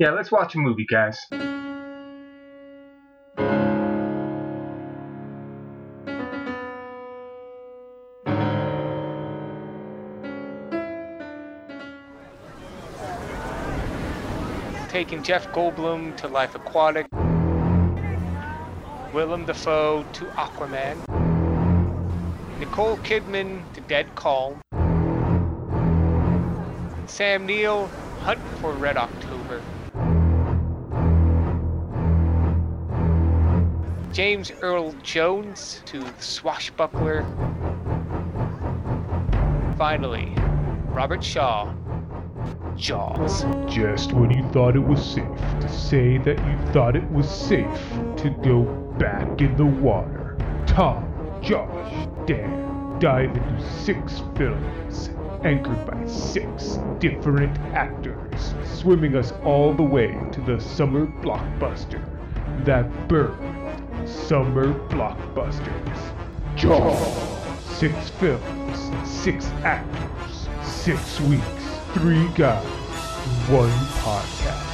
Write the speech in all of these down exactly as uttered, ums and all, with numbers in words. Yeah, let's watch a movie, guys. Taking Jeff Goldblum to Life Aquatic, Willem Dafoe to Aquaman, Nicole Kidman to Dead Calm, Sam Neill, Hunt for Red October, James Earl Jones to Swashbuckler, finally, Robert Shaw, Jaws. Just when you thought it was safe to say that you thought it was safe to go back in the water, Tom, Josh, Dan dive into six films, anchored by six different actors, swimming us all the way to the summer blockbuster that birthed summer blockbusters. Jaws. Six films, six actors, six weeks. Three guys, one podcast,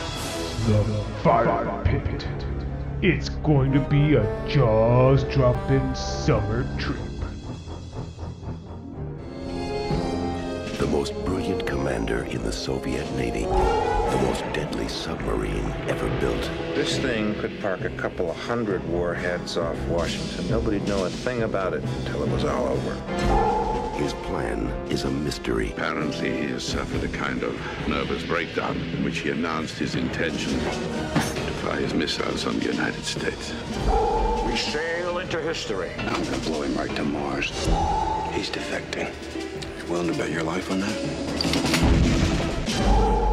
the, the Firepit. Firepit. It's going to be a jaws-dropping summer trip. The most brilliant commander in the Soviet Navy, the most deadly submarine ever built. This thing could park a couple of hundred warheads off Washington. Nobody'd know a thing about it until it was all over. His plan is a mystery. Apparently, he has suffered a kind of nervous breakdown in which he announced his intention to fire his missiles on the United States. We sail into history. I'm gonna blow him right to Mars. He's defecting. You willing to bet your life on that?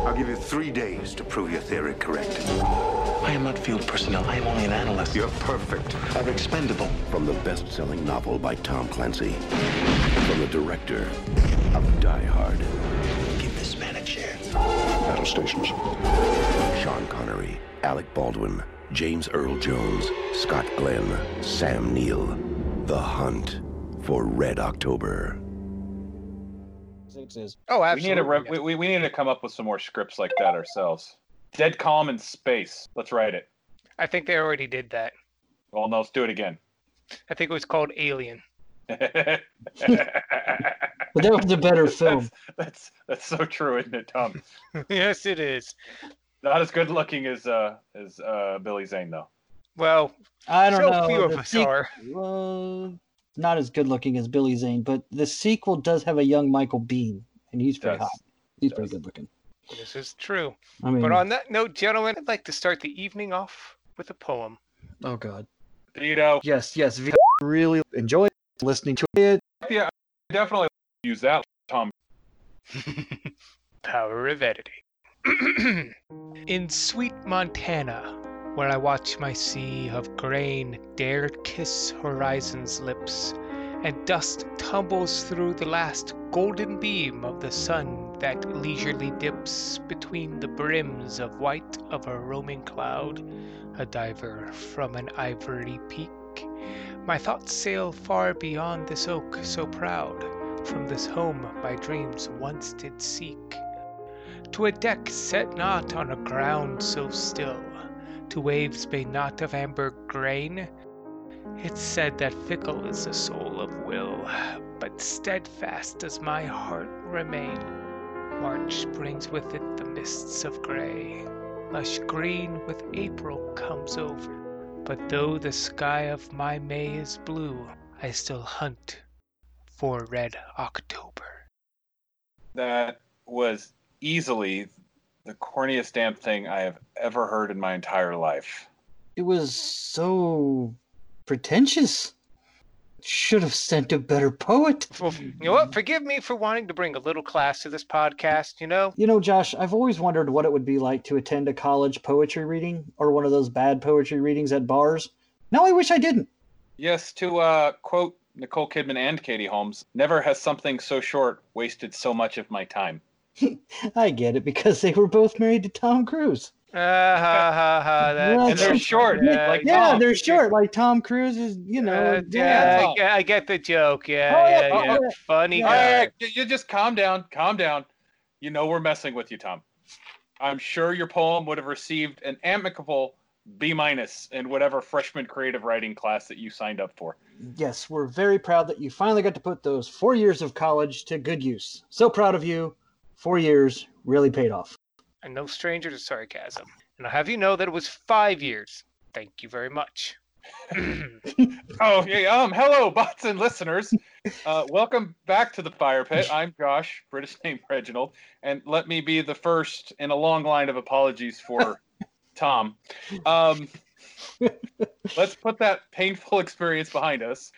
I'll give you three days to prove your theory correct. I am not field personnel. I am only an analyst. You're perfect. I'm expendable. From the best-selling novel by Tom Clancy. From the director of Die Hard. Give this man a chance. Battle stations. Sean Connery, Alec Baldwin, James Earl Jones, Scott Glenn, Sam Neill. The Hunt for Red October. Oh, absolutely. We need to re- yeah. we, we need to come up with some more scripts like that ourselves. Dead Calm in Space. Let's write it. I think they already did that. Well, no, let's do it again. I think it was called Alien. But that was a better film. That's, that's that's so true, isn't it, Tom? Yes, it is. Not as good looking as uh as uh Billy Zane, though. Well, I don't so know. Few of us se- are. Well, not as good looking as Billy Zane, but the sequel does have a young Michael Biehn, and he's pretty hot. He's pretty good looking. This is true. I mean, but on that note, gentlemen, I'd like to start the evening off with a poem. Oh God, Vito. Yes, yes, Vito. Really enjoy listening to it. Yeah, I definitely use that, Tom. Power of editing. In sweet Montana, where I watch my sea of grain dare kiss horizon's lips, and dust tumbles through the last golden beam of the sun that leisurely dips between the brims of white of a roaming cloud, a diver from an ivory peak. My thoughts sail far beyond this oak so proud, from this home my dreams once did seek, to a deck set not on a ground so still, to waves made not of amber grain. It's said that fickle is the soul of will, but steadfast does my heart remain. March brings with it the mists of gray, lush green with April comes over. But though the sky of my May is blue, I still hunt for Red October. That was easily the corniest damn thing I have ever heard in my entire life. It was so pretentious. Should have sent a better poet. Well, you know what? Forgive me for wanting to bring a little class to this podcast, you know? You know, Josh, I've always wondered what it would be like to attend a college poetry reading or one of those bad poetry readings at bars. Now I wish I didn't. Yes, to uh, quote Nicole Kidman and Katie Holmes, never has something so short wasted so much of my time. I get it, because they were both married to Tom Cruise. Uh, ha, ha, ha, that, well, and they're short. Uh, like yeah, Tom. They're short. Like Tom Cruise is, you know. Uh, yeah, yeah, I, I get the joke. Yeah, oh, yeah, oh, yeah. Oh, funny yeah. guy. All right, you just calm down. Calm down. You know we're messing with you, Tom. I'm sure your poem would have received an amicable B minus in whatever freshman creative writing class that you signed up for. Yes, we're very proud that you finally got to put those four years of college to good use. So proud of you. Four years really paid off. I'm no stranger to sarcasm. And I'll have you know that it was five years. Thank you very much. oh, yeah. Um, hello, bots and listeners. Uh, welcome back to the Fire Pit. I'm Josh, British name Reginald, and let me be the first in a long line of apologies for Tom. Um, let's put that painful experience behind us.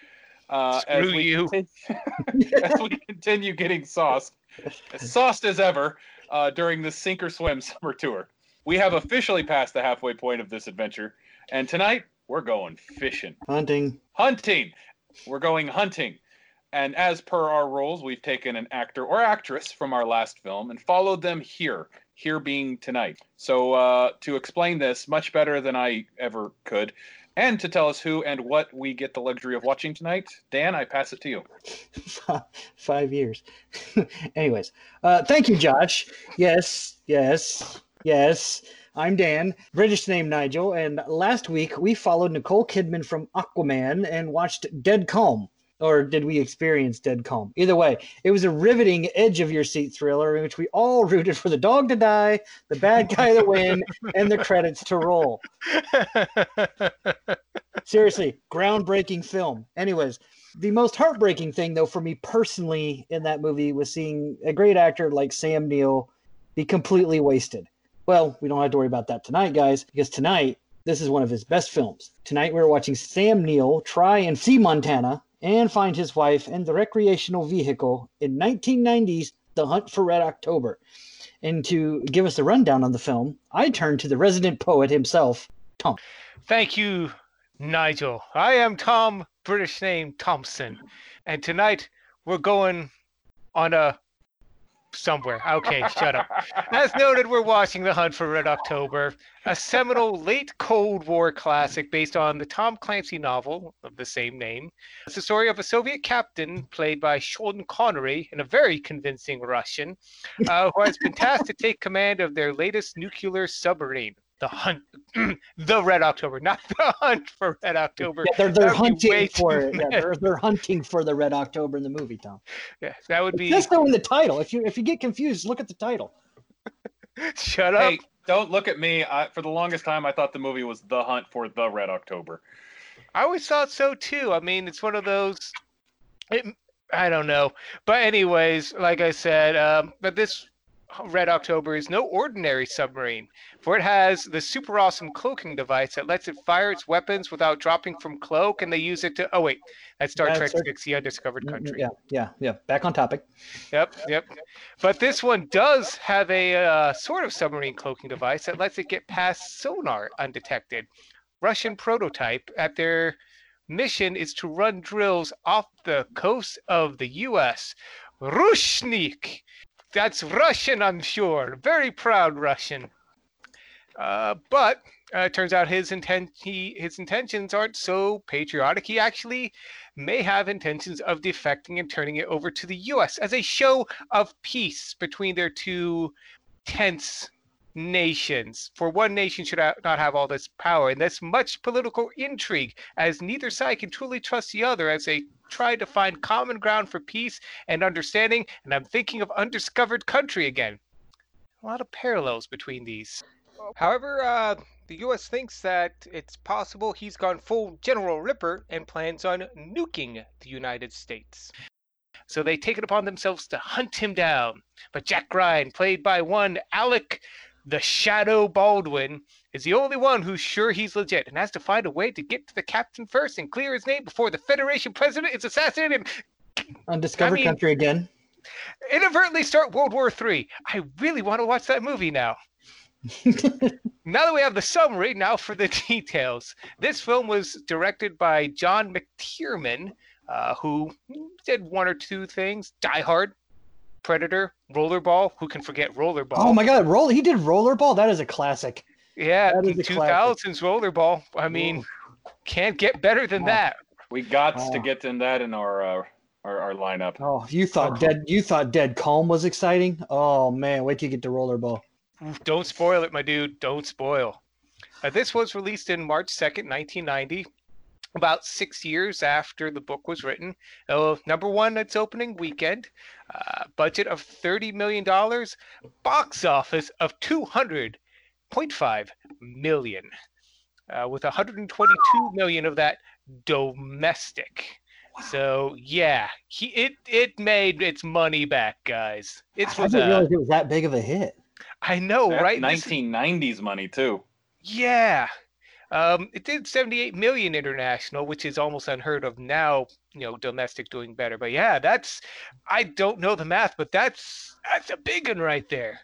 Uh, Screw as we you. Continue, as we continue getting sauced, as sauced as ever uh, during the SINK-O R-SWIM Summer Tour. We have officially passed the halfway point of this adventure, and tonight we're going fishing. Hunting. Hunting. We're going hunting. And as per our rules, we've taken an actor or actress from our last film and followed them here, here being tonight. So uh, to explain this much better than I ever could, and to tell us who and what we get the luxury of watching tonight, Dan, I pass it to you. Five years. Anyways, uh, thank you, Josh. Yes, yes, yes. I'm Dan, British name Nigel, and last week we followed Nicole Kidman from Aquaman and watched Dead Calm. Or did we experience Dead Calm? Either way, it was a riveting edge-of-your-seat thriller in which we all rooted for the dog to die, the bad guy to win, and the credits to roll. Seriously, groundbreaking film. Anyways, the most heartbreaking thing, though, for me personally in that movie was seeing a great actor like Sam Neill be completely wasted. Well, we don't have to worry about that tonight, guys, because tonight, this is one of his best films. Tonight, we're watching Sam Neill try and see Montana and find his wife and the recreational vehicle in nineteen ninety's The Hunt for Red October. And to give us a rundown on the film, I turn to the resident poet himself, Tom. Thank you, Nigel. I am Tom, British name Thompson. And tonight, we're going on a... somewhere. Okay, shut up. As noted, we're watching The Hunt for Red October, a seminal late Cold War classic based on the Tom Clancy novel of the same name. It's the story of a Soviet captain played by Sean Connery in a very convincing Russian uh, who has been tasked to take command of their latest nuclear submarine. The Hunt, the Red October, not The Hunt for Red October. Yeah, they're they're hunting for it. Yeah, they're, they're hunting for the Red October in the movie, Tom. Yeah, that would be. That's though in the title. If you if you get confused, look at the title. Shut up! Hey, don't look at me. I, for the longest time, I thought the movie was The Hunt for the Red October. I always thought so too. I mean, it's one of those. It, I don't know, but anyways, like I said, um, but this. Red October is no ordinary submarine, for it has the super awesome cloaking device that lets it fire its weapons without dropping from cloak, and they use it to oh wait that's Star Trek six, The Undiscovered Country. Yeah yeah yeah back on topic. Yep yep But this one does have a uh, sort of submarine cloaking device that lets it get past sonar undetected. Russian prototype at their mission is to run drills off the coast of the U S Rushnik. That's Russian, I'm sure. Very proud Russian. Uh, but uh, it turns out his intent he, his intentions aren't so patriotic. He actually may have intentions of defecting and turning it over to the U S as a show of peace between their two tense nations. For one nation should ha- not have all this power, and that's much political intrigue, as neither side can truly trust the other as they try to find common ground for peace and understanding. And I'm thinking of Undiscovered Country again. A lot of parallels between these. However, uh, the U S thinks that it's possible he's gone full General Ripper and plans on nuking the United States. So they take it upon themselves to hunt him down. But Jack Ryan, played by one Alec the Shadow Baldwin, is the only one who's sure he's legit and has to find a way to get to the captain first and clear his name before the Federation president is assassinated. Undiscovered I mean, Country again. Inadvertently start World War Three. I really want to watch that movie now. Now that we have the summary, now for the details. This film was directed by John McTiernan, uh, who did one or two things. Die Hard, Predator, Rollerball. Who can forget Rollerball? Oh my God, roll! He did Rollerball? That is a classic. Yeah, two thousands Rollerball. I mean, Ooh. Can't get better than oh. that. We got oh. to get in that in our uh, our, our lineup. Oh, you thought oh. dead? You thought Dead Calm was exciting? Oh man, wait till you get to Rollerball. Don't spoil it, my dude. Don't spoil. Uh, this was released in March second, nineteen ninety, about six years after the book was written. Uh, number one, its opening weekend. Uh, budget of thirty million dollars. Box office of two hundred point five million dollars, uh, with one hundred twenty-two million dollars of that domestic. Wow. So yeah, he it it made its money back, guys. It was I didn't a, realize it was that big of a hit. I know, that right? nineteen nineties money too. Yeah, um, it did seventy-eight million international, which is almost unheard of now. You know, domestic doing better, but yeah, that's I don't know the math, but that's that's a big one right there.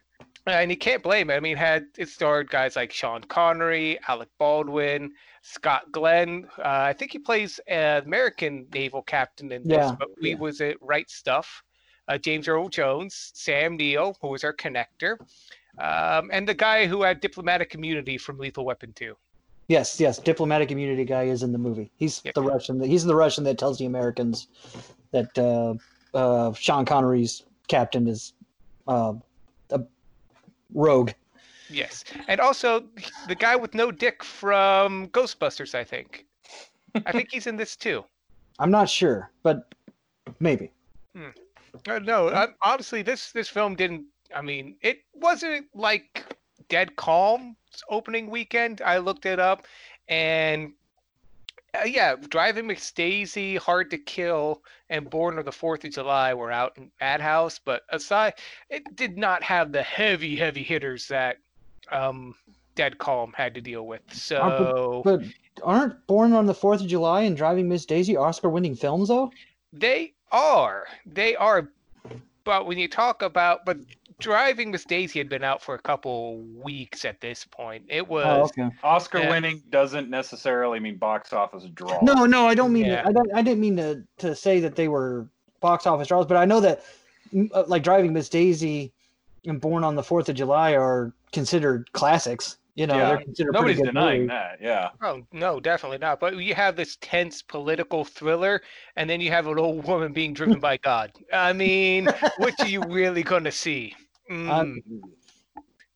And you can't blame it. I mean, had it starred guys like Sean Connery, Alec Baldwin, Scott Glenn. Uh, I think he plays an American naval captain in this, yeah, but we yeah. was at Right Stuff. Uh, James Earl Jones, Sam Neill, who was our connector, um, and the guy who had diplomatic immunity from Lethal Weapon two. Yes, yes, diplomatic immunity guy is in the movie. He's yeah. the Russian. He's the Russian that tells the Americans that uh, uh, Sean Connery's captain is. Uh, a, Rogue. Yes. And also the guy with no dick from Ghostbusters, I think. I think he's in this too. I'm not sure, but maybe. Hmm. Uh, no, I, honestly, this this film didn't, I mean, it wasn't like Dead Calm's opening weekend. I looked it up and uh, yeah, Driving Miss Daisy, Hard to Kill, and Born on the fourth of July were out in Madhouse, but aside, it did not have the heavy, heavy hitters that um, Dead Calm had to deal with. So, but, but aren't Born on the fourth of July and Driving Miss Daisy Oscar-winning films, though? They are. They are. But when you talk about... but Driving Miss Daisy had been out for a couple weeks at this point. It was oh, okay. Oscar yeah. winning doesn't necessarily mean box office draw. No, no, I don't mean. Yeah. I don't, I didn't mean to to say that they were box office draws, but I know that uh, like Driving Miss Daisy and Born on the Fourth of July are considered classics. You know, yeah. they're considered. Nobody's pretty good denying movie. That. Yeah. Oh no, definitely not. But you have this tense political thriller, and then you have an old woman being driven by God. I mean, what are you really going to see? Mm. Um,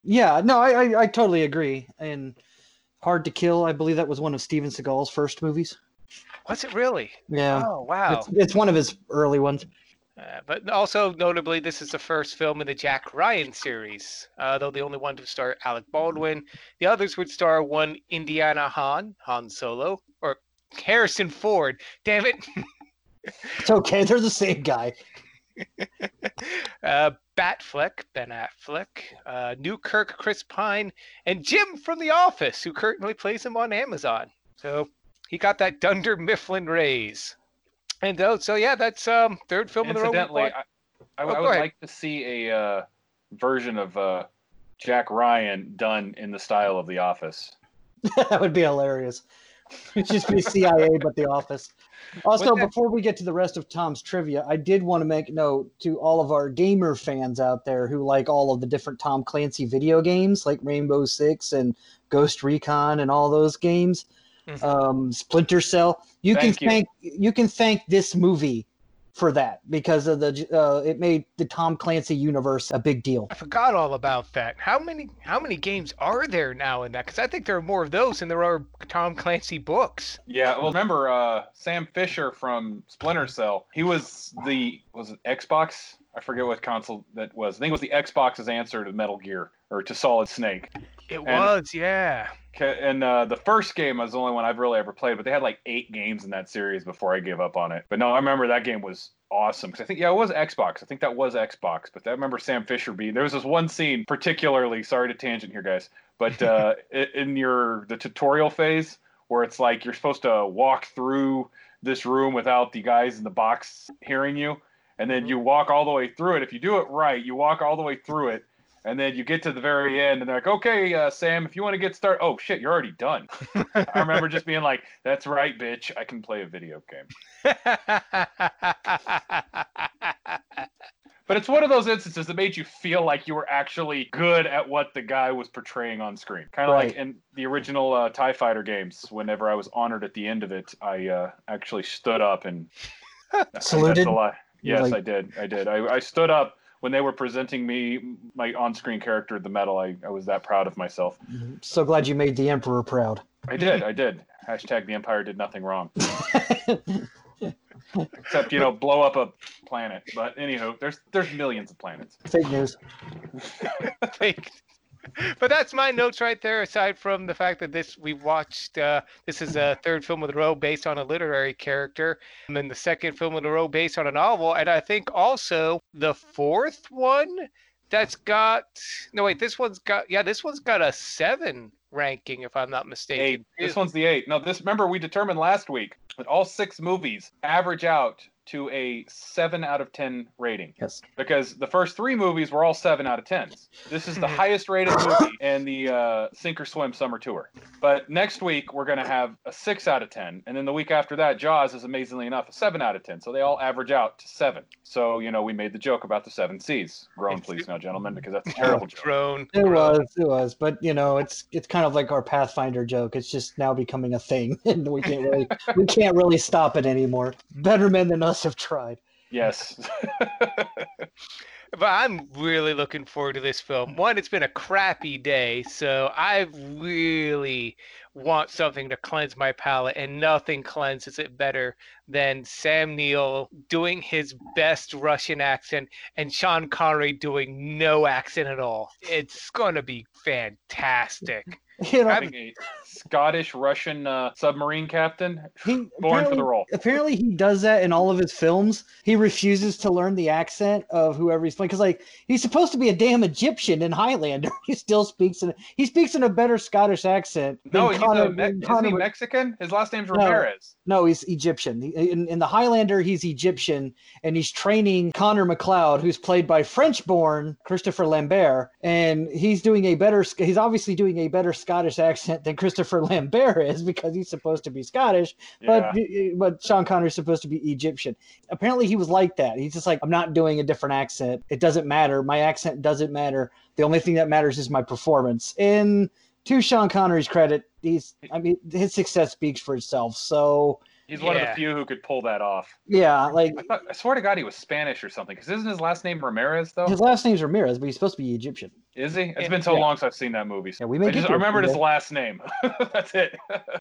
yeah, no, I, I I totally agree. And Hard to Kill, I believe that was one of Steven Seagal's first movies. Was it really? Yeah. Oh wow. It's, it's one of his early ones. Uh, but also notably, this is the first film in the Jack Ryan series, uh, though the only one to star Alec Baldwin. The others would star one Indiana Han, Han Solo, or Harrison Ford. Damn it. It's okay. They're the same guy. uh, Batfleck, Ben Affleck, uh, Newkirk, Chris Pine, and Jim from The Office, who currently plays him on Amazon. So he got that Dunder Mifflin raise. And uh, so, yeah, that's um third film in the row. Incidentally, I, I, oh, I would ahead. like to see a uh, version of uh, Jack Ryan done in the style of The Office. That would be hilarious. It'd just be C I A, but The Office. Also, that... before we get to the rest of Tom's trivia, I did want to make note to all of our gamer fans out there who like all of the different Tom Clancy video games, like Rainbow Six and Ghost Recon and all those games, mm-hmm. um, Splinter Cell. You thank can you. thank you can thank this movie for that because of the uh, it made the Tom Clancy universe a big deal. I forgot all about that. How many how many games are there now in that? Because I think there are more of those than there are Tom Clancy books. Yeah, well, remember uh, Sam Fisher from Splinter Cell? He was the was it Xbox? I forget what console that was. I think it was the Xbox's answer to Metal Gear or to Solid Snake. It and, was, yeah. And uh, the first game was the only one I've really ever played, but they had like eight games in that series before I gave up on it. But no, I remember that game was awesome because I think, yeah, it was Xbox. I think that was Xbox, but I remember Sam Fisher being there was this one scene, particularly, sorry to tangent here, guys, but uh, in your the tutorial phase where it's like you're supposed to walk through this room without the guys in the box hearing you, and then you walk all the way through it. If you do it right, you walk all the way through it. And then you get to the very end, and they're like, okay, uh, Sam, if you want to get started. Oh, shit, you're already done. I remember just being like, that's right, bitch. I can play a video game. But it's one of those instances that made you feel like you were actually good at what the guy was portraying on screen. Kind of right. Like in the original uh, TIE Fighter games, whenever I was honored at the end of it, I uh, actually stood up and... saluted? That's a lie. Yes, like... I did. I did. I, I stood up. when they were presenting me my on-screen character, the medal, I, I was that proud of myself. So glad you made the Emperor proud. I did. I did. Hashtag the Empire did nothing wrong. Except, you know, blow up a planet. But anywho, there's there's millions of planets. Fake news. Fake. But that's my notes right there. Aside from the fact that this we watched, uh, this is a third film in a row based on a literary character, and then the second film in a row based on a novel, and I think also the fourth one that's got no wait, this one's got yeah, this one's got a seven ranking if I'm not mistaken. Eight. This one's the eight. No, this remember we determined last week that all six movies average out to a seven out of ten rating. Yes. Because the first three movies were all seven out of tens. This is the highest rated movie in the uh, SINK-O R SWIM-SUMMER-TOUR. But next week, we're going to have a six out of ten. And then the week after that, Jaws is, amazingly enough, a seven out of ten. So they all average out to seven. So, you know, we made the joke about the seven C's. Groan, please, now, gentlemen, because that's a terrible joke. Groan. It was, it was. But, you know, it's it's kind of like our Pathfinder joke. It's just now becoming a thing. And we can't really, we can't really stop it anymore. Better men than us have tried. Yes. But I'm really looking forward to this film. One, it's been a crappy day, so I really want something to cleanse my palate, and nothing cleanses it better than Sam Neill doing his best Russian accent and Sean Connery doing no accent at all. It's going to be fantastic. You know, having a Scottish-Russian uh, submarine captain, he, born for the role. Apparently he does that in all of his films. He refuses to learn the accent of whoever he's playing. Because like, he's supposed to be a damn Egyptian in Highlander. He still speaks in he speaks in a better Scottish accent. No, he's Connor, a Me- Connor, he Mexican? His last name's Ramirez. No, no he's Egyptian. In, in the Highlander, he's Egyptian, and he's training Connor McLeod, who's played by French-born Christopher Lambert. And he's doing a better – he's obviously doing a better Scottish accent than Christopher Lambert is because he's supposed to be Scottish, but yeah. but Sean Connery's supposed to be Egyptian. Apparently he was like that. He's just like, I'm not doing a different accent. It doesn't matter. My accent doesn't matter. The only thing that matters is my performance. And to Sean Connery's credit, he's I mean his success speaks for itself. So he's one yeah. of the few who could pull that off. Yeah, like I, thought, I swear to God, he was Spanish or something. Because isn't his last name Ramirez though? His last name's Ramirez, but he's supposed to be Egyptian. Is he? It's yeah. been so yeah. long since I've seen that movie. So yeah, we I just remembered his last name. That's it.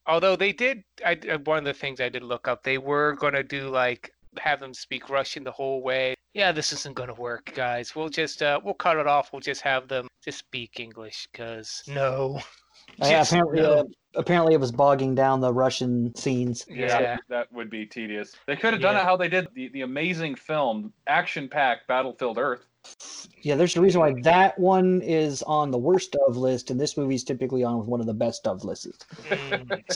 Although they did, I one of the things I did look up, they were gonna do like have them speak Russian the whole way. Yeah, this isn't gonna work, guys. We'll just uh, we'll cut it off. We'll just have them just speak English, cause no. Yeah, apparently, uh, apparently it was bogging down the Russian scenes. Yeah, yeah. That would be tedious. They could have done yeah. it how they did the, the amazing film, action-packed Battlefield Earth. Yeah, there's a reason why that one is on the worst of list, and this movie's typically on one of the best of lists.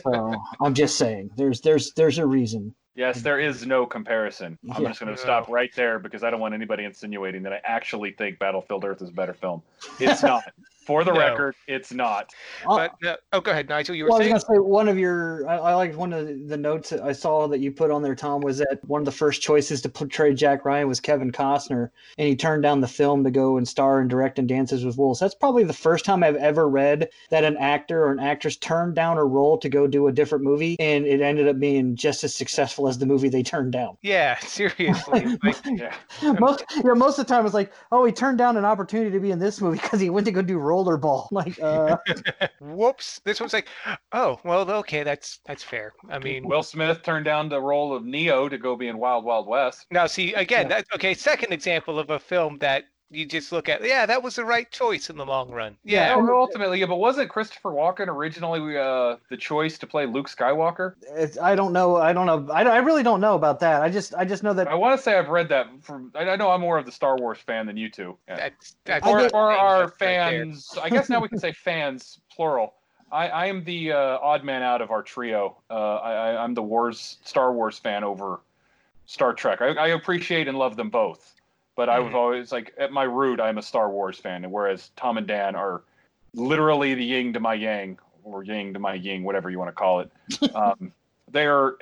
So I'm just saying, there's there's there's a reason. Yes, there is no comparison. I'm yeah. just going to stop right there because I don't want anybody insinuating that I actually think Battlefield Earth is a better film. It's not. For the no. record, it's not. Uh, but, uh, oh, go ahead, Nigel. You were well, saying. I was going to say one of your. I, I liked one of the notes I saw that you put on there, Tom, was that one of the first choices to portray Jack Ryan was Kevin Costner, and he turned down the film to go and star and direct in Dances with Wolves. That's probably the first time I've ever read that an actor or an actress turned down a role to go do a different movie, and it ended up being just as successful as the movie they turned down. Yeah, seriously. Like, yeah. Most, you know, most of the time it's like, oh, he turned down an opportunity to be in this movie because he went to go do Rollerball. Like, uh... whoops. This one's like, oh, well, okay, that's that's fair. I mean, Will Smith turned down the role of Neo to go be in Wild Wild West. Now, see, again, yeah. that's okay. Second example of a film that you just look at, yeah, that was the right choice in the long run. Yeah, yeah ultimately, yeah, but wasn't Christopher Walken originally uh, the choice to play Luke Skywalker? It's, I don't know. I don't know. I, I really don't know about that. I just I just know that. I want to say I've read that. From, I, I know I'm more of the Star Wars fan than you two. Yeah. That's, that's or, or our fans. Right I guess now we can say fans, plural. I, I am the uh, odd man out of our trio. Uh, I, I'm the wars, Star Wars fan over Star Trek. I, I appreciate and love them both. But I was always like, at my root, I'm a Star Wars fan. And whereas Tom and Dan are literally the yin to my yang, or yang to my yin, whatever you want to call it. Um, they are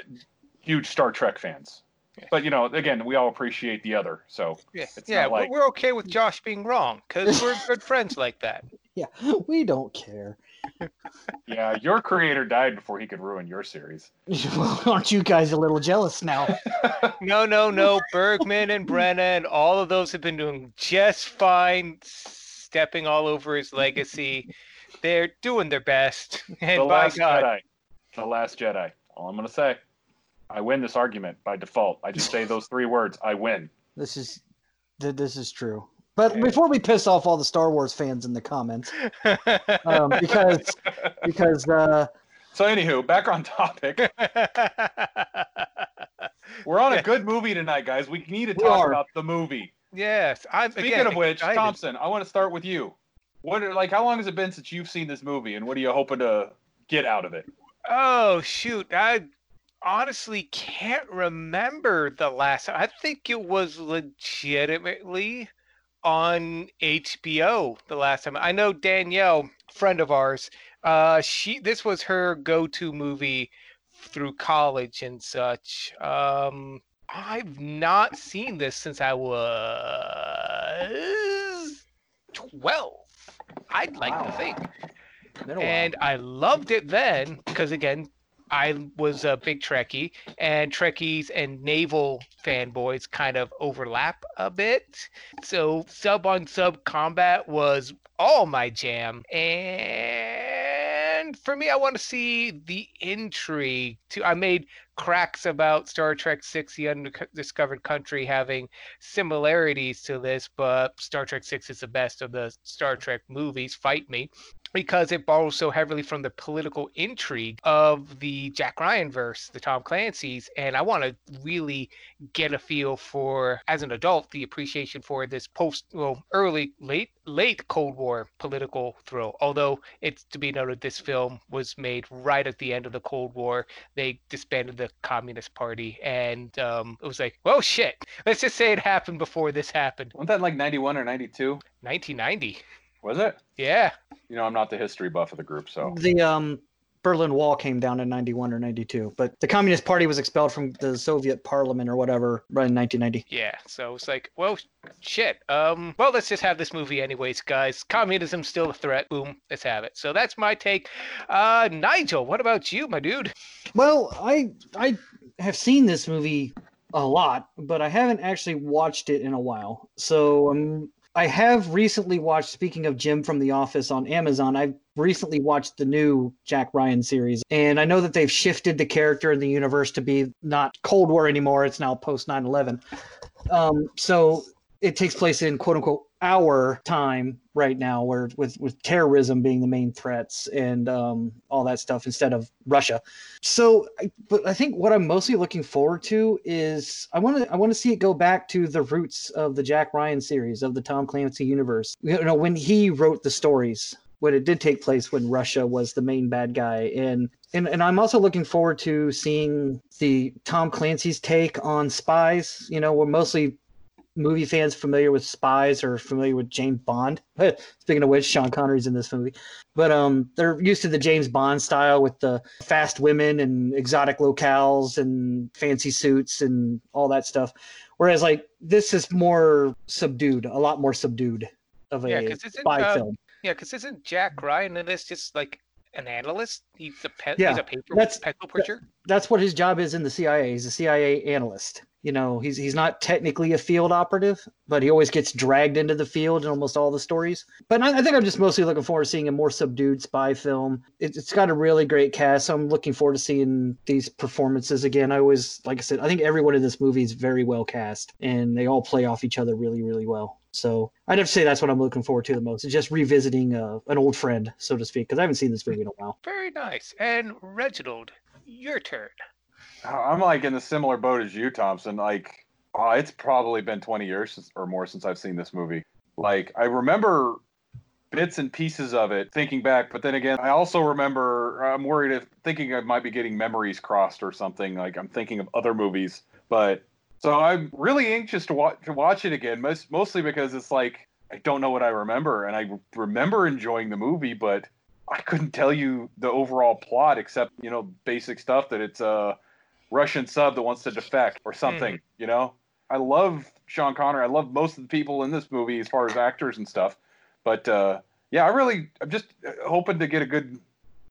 huge Star Trek fans. But, you know, again, we all appreciate the other. So yeah, it's yeah not like... we're okay with Josh being wrong because we're good friends like that. Yeah, we don't care. Yeah, your creator died before he could ruin your series. Well, aren't you guys a little jealous now? No, no, no. Bergman and Brennan, all of those have been doing just fine, stepping all over his legacy. They're doing their best. And the by God. Jedi. The Last Jedi. All I'm going to say. I win this argument by default. I just say those three words. I win. This is th- this is true. But before we piss off all the Star Wars fans in the comments, um, because because uh, so anywho, back on topic. We're on a good movie tonight, guys. We need to talk about the movie. Yes, I'm speaking again, of which, excited. Thompson, I want to start with you. What are, like how long has it been since you've seen this movie, and what are you hoping to get out of it? Oh shoot, I honestly can't remember the last. I think it was legitimately on H B O the last time. I know Danielle, friend of ours, uh, she this was her go-to movie through college and such. Um, I've not seen this since I was twelve. I'd like wow. to think. And I loved it then because, again, I was a big Trekkie, and Trekkies and naval fanboys kind of overlap a bit. So sub-on-sub combat was all my jam. And for me, I want to see the intrigue. To, I made cracks about Star Trek six, The Undiscovered Country, having similarities to this, but Star Trek six is the best of the Star Trek movies. Fight me. Because it borrows so heavily from the political intrigue of the Jack Ryan verse, the Tom Clancy's, and I want to really get a feel for, as an adult, the appreciation for this post, well, early, late, late Cold War political thrill. Although it's to be noted, this film was made right at the end of the Cold War. They disbanded the Communist Party, and um, it was like, well, shit. Let's just say it happened before this happened. Wasn't that like ninety-one or ninety-two? nineteen ninety. Was it? Yeah. You know, I'm not the history buff of the group, so. The um, Berlin Wall came down in ninety-one or ninety-two, but the Communist Party was expelled from the Soviet Parliament or whatever right in nineteen ninety. Yeah, so it's like, well, shit. Um, well, let's just have this movie anyways, guys. Communism's still a threat. Boom, let's have it. So that's my take. Uh, Nigel, what about you, my dude? Well, I I have seen this movie a lot, but I haven't actually watched it in a while. So I'm... Um, I have recently watched, speaking of Jim from The Office on Amazon, I've recently watched the new Jack Ryan series. And I know that they've shifted the character in the universe to be not Cold War anymore. It's now post nine eleven. Um, so it takes place in, quote unquote, our time right now, where with, with terrorism being the main threats and um, all that stuff instead of Russia. So, I, but I think what I'm mostly looking forward to is I want to I want to see it go back to the roots of the Jack Ryan series, of the Tom Clancy universe. You know, when he wrote the stories, when it did take place when Russia was the main bad guy, and and and I'm also looking forward to seeing the Tom Clancy's take on spies. You know, we're mostly movie fans familiar with spies or familiar with James Bond. Speaking of which, Sean Connery's in this movie. But um, they're used to the James Bond style with the fast women and exotic locales and fancy suits and all that stuff. Whereas, like, this is more subdued, a lot more subdued of a yeah, spy uh, film. Yeah, because isn't Jack Ryan in this just, like, an analyst? He's a, pe- yeah, he's a paper, that's, pencil pusher? That's what his job is in the C I A. He's a C I A analyst. You know, he's he's not technically a field operative, but he always gets dragged into the field in almost all the stories. But I, I think I'm just mostly looking forward to seeing a more subdued spy film. It, it's got a really great cast. So I'm looking forward to seeing these performances again. I always, like I said, I think everyone in this movie is very well cast, and they all play off each other really, really well. So I'd have to say that's what I'm looking forward to the most, is just revisiting uh, an old friend, so to speak, because I haven't seen this movie in a while. Very nice. And Reginald, your turn. I'm like in a similar boat as you, Thompson. Like, oh, it's probably been twenty years since, or more since I've seen this movie. Like, I remember bits and pieces of it thinking back, but then again, I also remember, I'm worried if thinking I might be getting memories crossed or something. Like, I'm thinking of other movies, but so I'm really anxious to watch, to watch it again, most, mostly because it's like, I don't know what I remember. And I remember enjoying the movie, but I couldn't tell you the overall plot except, you know, basic stuff that it's a, uh, Russian sub that wants to defect or something, mm. you know? I love Sean Connery. I love most of the people in this movie as far as actors and stuff. But, uh, yeah, I really, I'm just hoping to get a good, you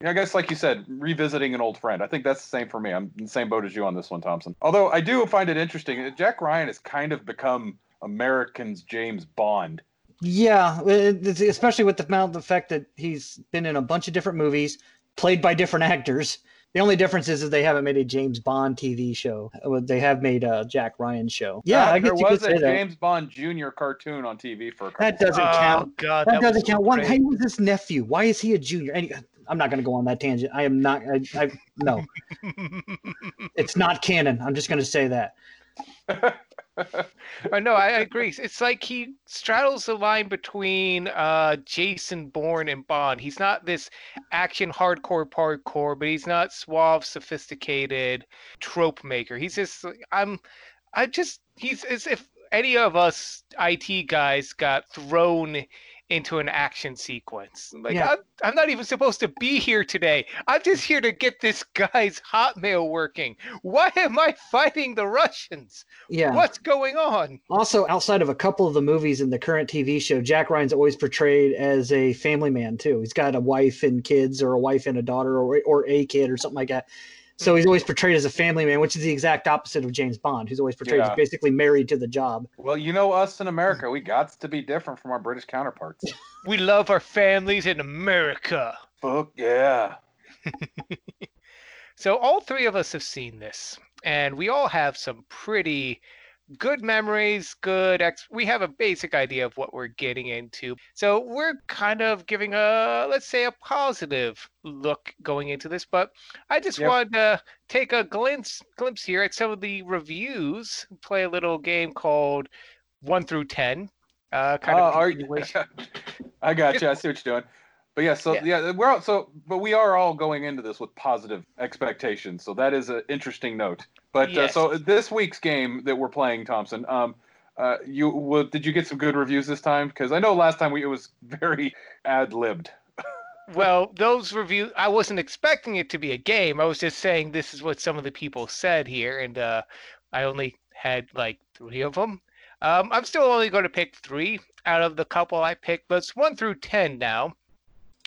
know, I guess like you said, revisiting an old friend. I think that's the same for me. I'm in the same boat as you on this one, Thompson. Although I do find it interesting, Jack Ryan has kind of become Americans' James Bond. Yeah, especially with the amount of the fact that he's been in a bunch of different movies, played by different actors. The only difference is, is they haven't made a James Bond T V show. They have made a Jack Ryan show. Yeah, uh, I guess there you was could a say James that. Bond Junior cartoon on T V for a couple. That doesn't oh, count. God, that, that doesn't count. One, hey, who's this nephew? Why is he a junior? And I'm not going to go on that tangent. I am not. I, I no. It's not canon. I'm just going to say that. I know. I agree. It's like he straddles the line between uh, Jason Bourne and Bond. He's not this action hardcore parkour, but he's not suave, sophisticated trope maker. He's just I'm. I just he's as if any of us I T guys got thrown into an action sequence. Like yeah. I'm, I'm not even supposed to be here today. I'm just here to get this guy's Hotmail working. Why am I fighting the Russians? Yeah. What's going on? Also, outside of a couple of the movies in the current T V show, Jack Ryan's always portrayed as a family man too. He's got a wife and kids, or a wife and a daughter, or or a kid, or something like that. So he's always portrayed as a family man, which is the exact opposite of James Bond, who's always portrayed yeah. as basically married to the job. Well, you know, us in America, we got to be different from our British counterparts. We love our families in America. Fuck yeah. So all three of us have seen this, and we all have some pretty good memories, good ex- we have a basic idea of what we're getting into. So we're kind of giving a, let's say, a positive look going into this, but I just yep. wanted to take a glimpse glimpse here at some of the reviews, play a little game called one through ten. Uh, kind oh, of are you, I got you. I see what you're doing. But yeah, so yeah. yeah, we're all, so but we are all going into this with positive expectations. So that is an interesting note. But yes. uh, so this week's game that we're playing, Thompson, um, uh, you well, did you get some good reviews this time? Because I know last time we it was very ad-libbed. Well, those reviews, I wasn't expecting it to be a game. I was just saying this is what some of the people said here, and uh, I only had like three of them. Um, I'm still only going to pick three out of the couple I picked, but it's one through ten now.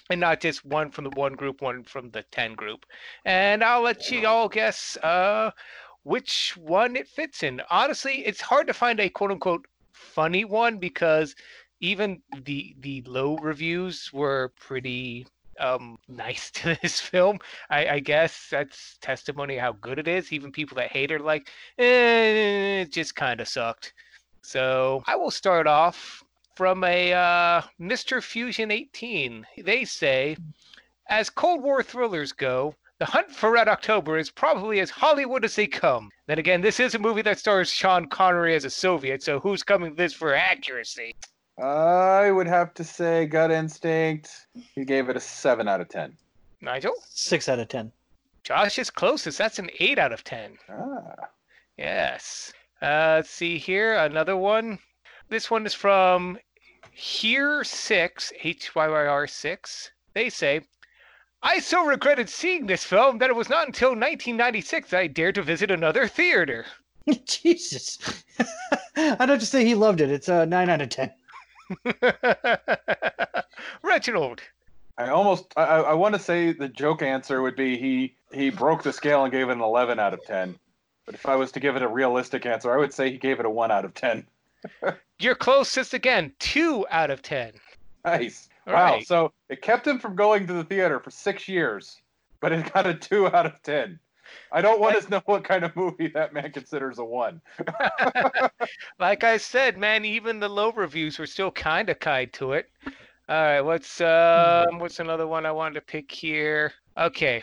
And not just one from the one group, one from the ten group. And I'll let you all guess uh, which one it fits in. Honestly, it's hard to find a quote-unquote funny one because even the the low reviews were pretty um, nice to this film. I, I guess that's testimony how good it is. Even people that hate it are like, eh, it just kind of sucked. So I will start off. From a uh, Mister Fusion eighteen, they say, as Cold War thrillers go, The Hunt for Red October is probably as Hollywood as they come. Then again, this is a movie that stars Sean Connery as a Soviet, so who's coming this for accuracy? I would have to say Gut Instinct. He gave it a seven out of ten. Nigel? six out of ten. Josh is closest. That's an eight out of ten. Ah. Yes. Uh, let's see here. Another one. This one is from Here six, H Y Y R six. They say, I so regretted seeing this film that it was not until nineteen ninety-six that I dared to visit another theater. Jesus. I'd have to say he loved it. It's a nine out of ten. Reginald. I almost, I, I want to say the joke answer would be he, he broke the scale and gave it an eleven out of ten. But if I was to give it a realistic answer, I would say he gave it a one out of ten. You're closest again, two out of ten. Nice. All wow. Right. So it kept him from going to the theater for six years, but it got a two out of ten. I don't want like, to know what kind of movie that man considers a one. Like I said, man, even the low reviews were still kind of kind to it. All right. What's, uh, what's another one I wanted to pick here? Okay.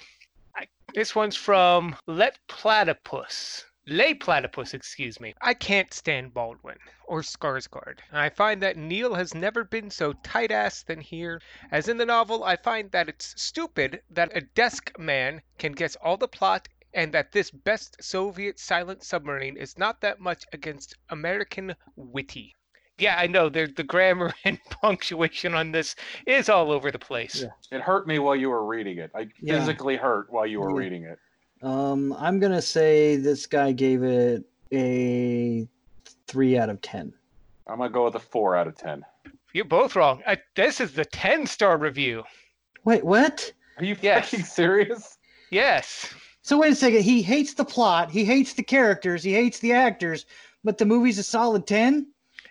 I, this one's from Let Platypus. Lay Platypus, excuse me. I can't stand Baldwin, or Skarsgård. I find that Neil has never been so tight-ass than here. As in the novel, I find that it's stupid that a desk man can guess all the plot and that this best Soviet silent submarine is not that much against American witty. Yeah, I know. The, the grammar and punctuation on this is all over the place. Yeah. It hurt me while you were reading it. I yeah. physically hurt while you were yeah. reading it. Um, I'm going to say this guy gave it a three out of ten. I'm going to go with a four out of ten. You're both wrong. I, this is the ten-star review. Wait, what? Are you yes. fucking serious? Yes. So wait a second. He hates the plot. He hates the characters. He hates the actors. But the movie's a solid ten?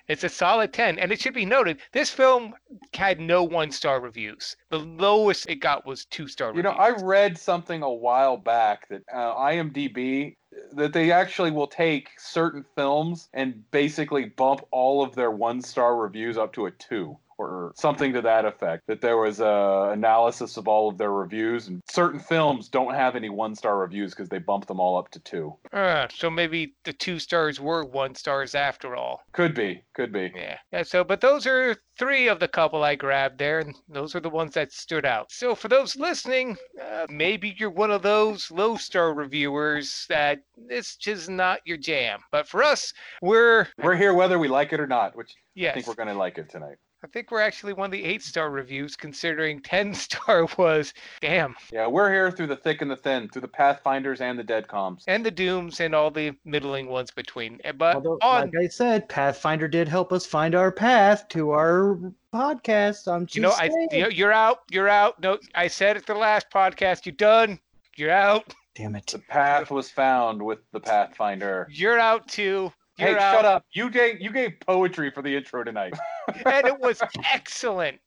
It's a solid ten. And it should be noted, this film had no one-star reviews. The lowest it got was two-star reviews. You know, I read something a while back that uh, IMDb, that they actually will take certain films and basically bump all of their one-star reviews up to a two. Or something to that effect, that there was a analysis of all of their reviews, and certain films don't have any one-star reviews because they bump them all up to two. Uh, so maybe the two stars were one stars after all. Could be, could be. Yeah. yeah. So, but those are three of the couple I grabbed there, and those are the ones that stood out. So for those listening, uh, maybe you're one of those low-star reviewers that it's just not your jam. But for us, we're... We're here whether we like it or not, which yes. I think we're going to like it tonight. I think we're actually one of the eight-star reviews, considering ten-star was, damn. Yeah, we're here through the thick and the thin, through the Pathfinders and the Deadcoms. And the Dooms and all the middling ones between. But Although, on... like I said, Pathfinder did help us find our path to our podcast. I'm just you know, saying. I, you're out. You're out. No, I said at the last podcast, you're done. You're out. Damn it. The path was found with the Pathfinder. You're out, too. You're hey, out. Shut up. You gave you gave poetry for the intro tonight. And it was excellent.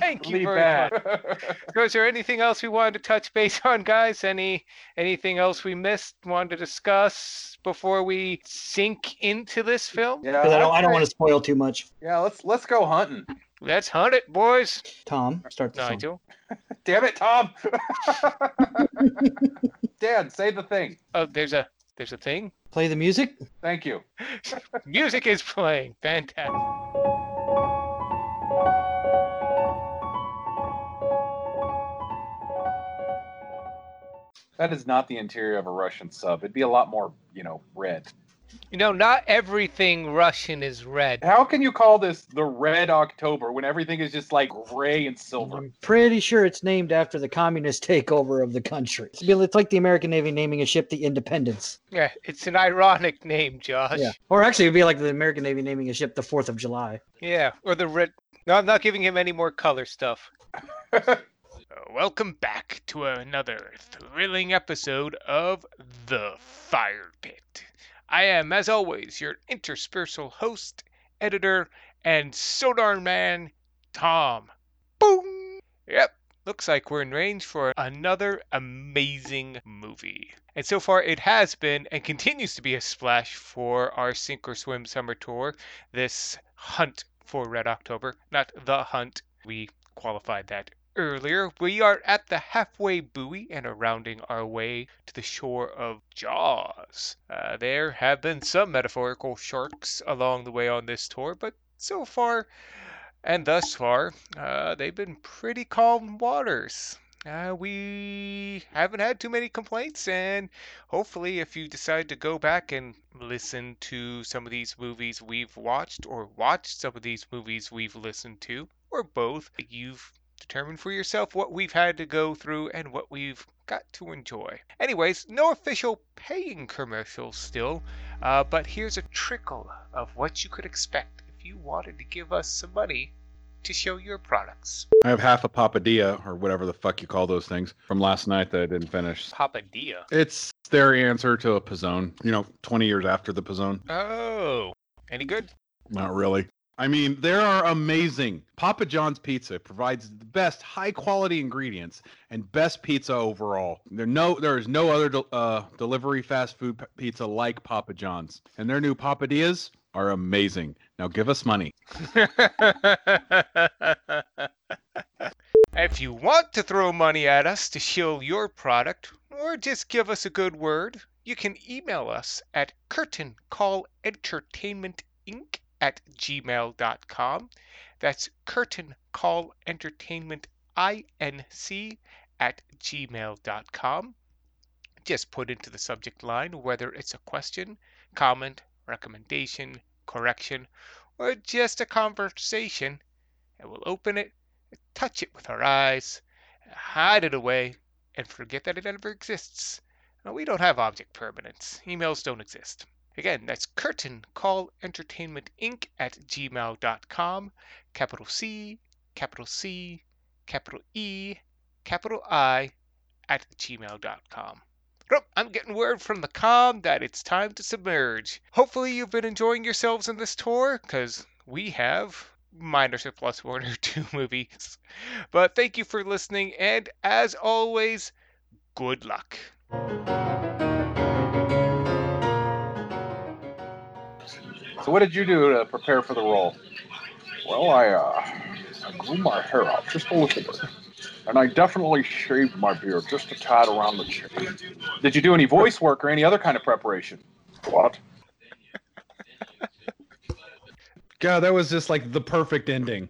Thank you Leave very that. much. So is there anything else we wanted to touch base on, guys? Any anything else we missed, wanted to discuss before we sink into this film? Yeah, I don't I don't want to spoil too much. Yeah, let's let's go hunting. Let's hunt it, boys. Tom, start the song. Damn it, Tom. Dan, say the thing. Oh, there's a there's a thing. Play the music. Thank you. Music is playing. Fantastic. That is not the interior of a Russian sub. It'd be a lot more, you know, red. You know, not everything Russian is red. How can you call this the Red October when everything is just like gray and silver? I'm pretty sure it's named after the communist takeover of the country. It's like the American Navy naming a ship the Independence. Yeah, it's an ironic name, Josh. Yeah. Or actually, it'd be like the American Navy naming a ship the fourth of July. Yeah, or the Red... No, I'm not giving him any more color stuff. Welcome back to another thrilling episode of The Firepit. I am, as always, your interspersal host, editor, and so darn man, Tom. Boom! Yep, looks like we're in range for another amazing movie. And so far, it has been and continues to be a splash for our SINK-O R SWIM-SUMMER-TOUR, this Hunt for Red October, not The Hunt. We qualified that earlier. We are at the halfway buoy and are rounding our way to the shore of Jaws. Uh, there have been some metaphorical sharks along the way on this tour, but so far, and thus far, uh, they've been pretty calm waters. Uh, we haven't had too many complaints, and hopefully if you decide to go back and listen to some of these movies we've watched, or watch some of these movies we've listened to, or both, you've determine for yourself what we've had to go through and what we've got to enjoy. Anyways, no official paying commercials still, uh, but here's a trickle of what you could expect if you wanted to give us some money to show your products. I have half a papadilla, or whatever the fuck you call those things, from last night that I didn't finish. Papadilla? It's their answer to a pizzone, you know, twenty years after the pizzone. Oh, any good? Not really. I mean, they are amazing. Papa John's Pizza provides the best high-quality ingredients and best pizza overall. There no, there is no other de- uh, delivery fast food p- pizza like Papa John's. And their new papadillas are amazing. Now give us money. If you want to throw money at us to show your product or just give us a good word, you can email us at Curtain Call Entertainment Incorporated at gmail dot com. That's Curtain Call Entertainment I N C at gmail dot com. Just put into the subject line whether it's a question, comment, recommendation, correction, or just a conversation, and we'll open it, touch it with our eyes, hide it away, and forget that it ever exists. Now, we don't have object permanence. Emails don't exist. Again, that's Curtain Call Entertainment Incorporated at gmail dot com. Capital C, capital C, capital E, capital I at gmail dot com. I'm getting word from the comm that it's time to submerge. Hopefully you've been enjoying yourselves in this tour, because we have. Minor surplus one or two movies. But thank you for listening, and as always, good luck. So what did you do to prepare for the role? Well, I, uh, I grew my hair out just a little bit. And I definitely shaved my beard just a tad around the chin. Did you do any voice work or any other kind of preparation? What? God, that was just like the perfect ending.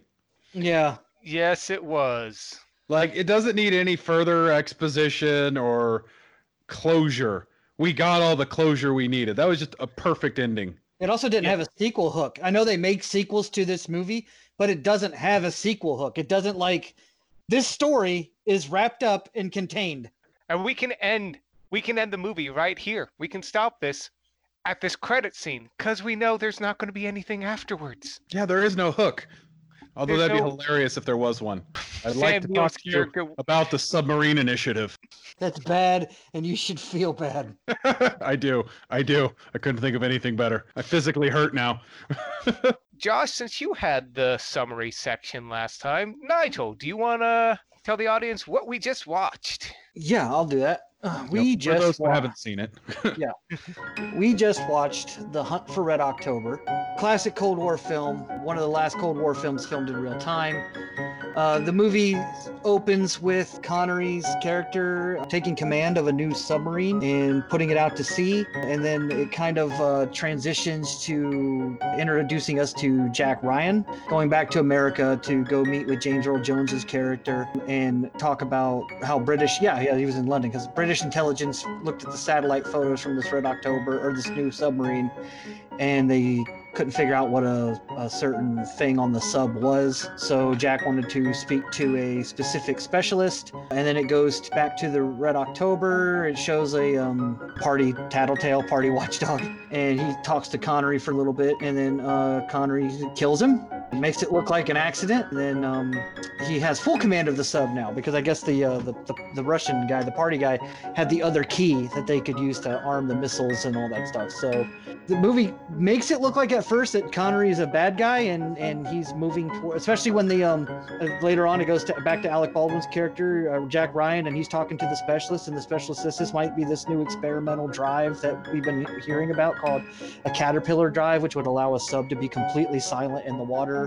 Yeah. Yes, it was. Like, it doesn't need any further exposition or closure. We got all the closure we needed. That was just a perfect ending. It also didn't yeah. have a sequel hook. I know they make sequels to this movie, but it doesn't have a sequel hook. It doesn't like... This story is wrapped up and contained. And we can end we can end the movie right here. We can stop this at this credit scene because we know there's not going to be anything afterwards. Yeah, there is no hook. Although there's that'd no... be hilarious if there was one. I'd Sam like to talk to you about the submarine initiative. That's bad, and you should feel bad. I do. I do. I couldn't think of anything better. I physically hurt now. Josh, since you had the summary section last time, Nigel, do you want to tell the audience what we just watched? Yeah, I'll do that. Uh, we no, just for those who haven't seen it. yeah. We just watched The Hunt for Red October, classic Cold War film, one of the last Cold War films filmed in real time. Uh, the movie opens with Connery's character taking command of a new submarine and putting it out to sea. And then it kind of uh, transitions to introducing us to Jack Ryan, going back to America to go meet with James Earl Jones's character and talk about how British, yeah, yeah, he was in London because British intelligence looked at the satellite photos from this Red October or this new submarine, and they couldn't figure out what a, a certain thing on the sub was. So Jack wanted to speak to a specific specialist, and then it goes back to the Red October. It shows a um, party tattletale, party watchdog, and he talks to Connery for a little bit, and then uh, Connery kills him. Makes it look like an accident. And then um, he has full command of the sub now because I guess the, uh, the, the the Russian guy, the party guy, had the other key that they could use to arm the missiles and all that stuff. So the movie makes it look like at first that Connery is a bad guy and, and he's moving toward, especially when the um later on it goes to, back to Alec Baldwin's character, uh, Jack Ryan, and he's talking to the specialist, and the specialist says this might be this new experimental drive that we've been hearing about called a caterpillar drive, which would allow a sub to be completely silent in the water.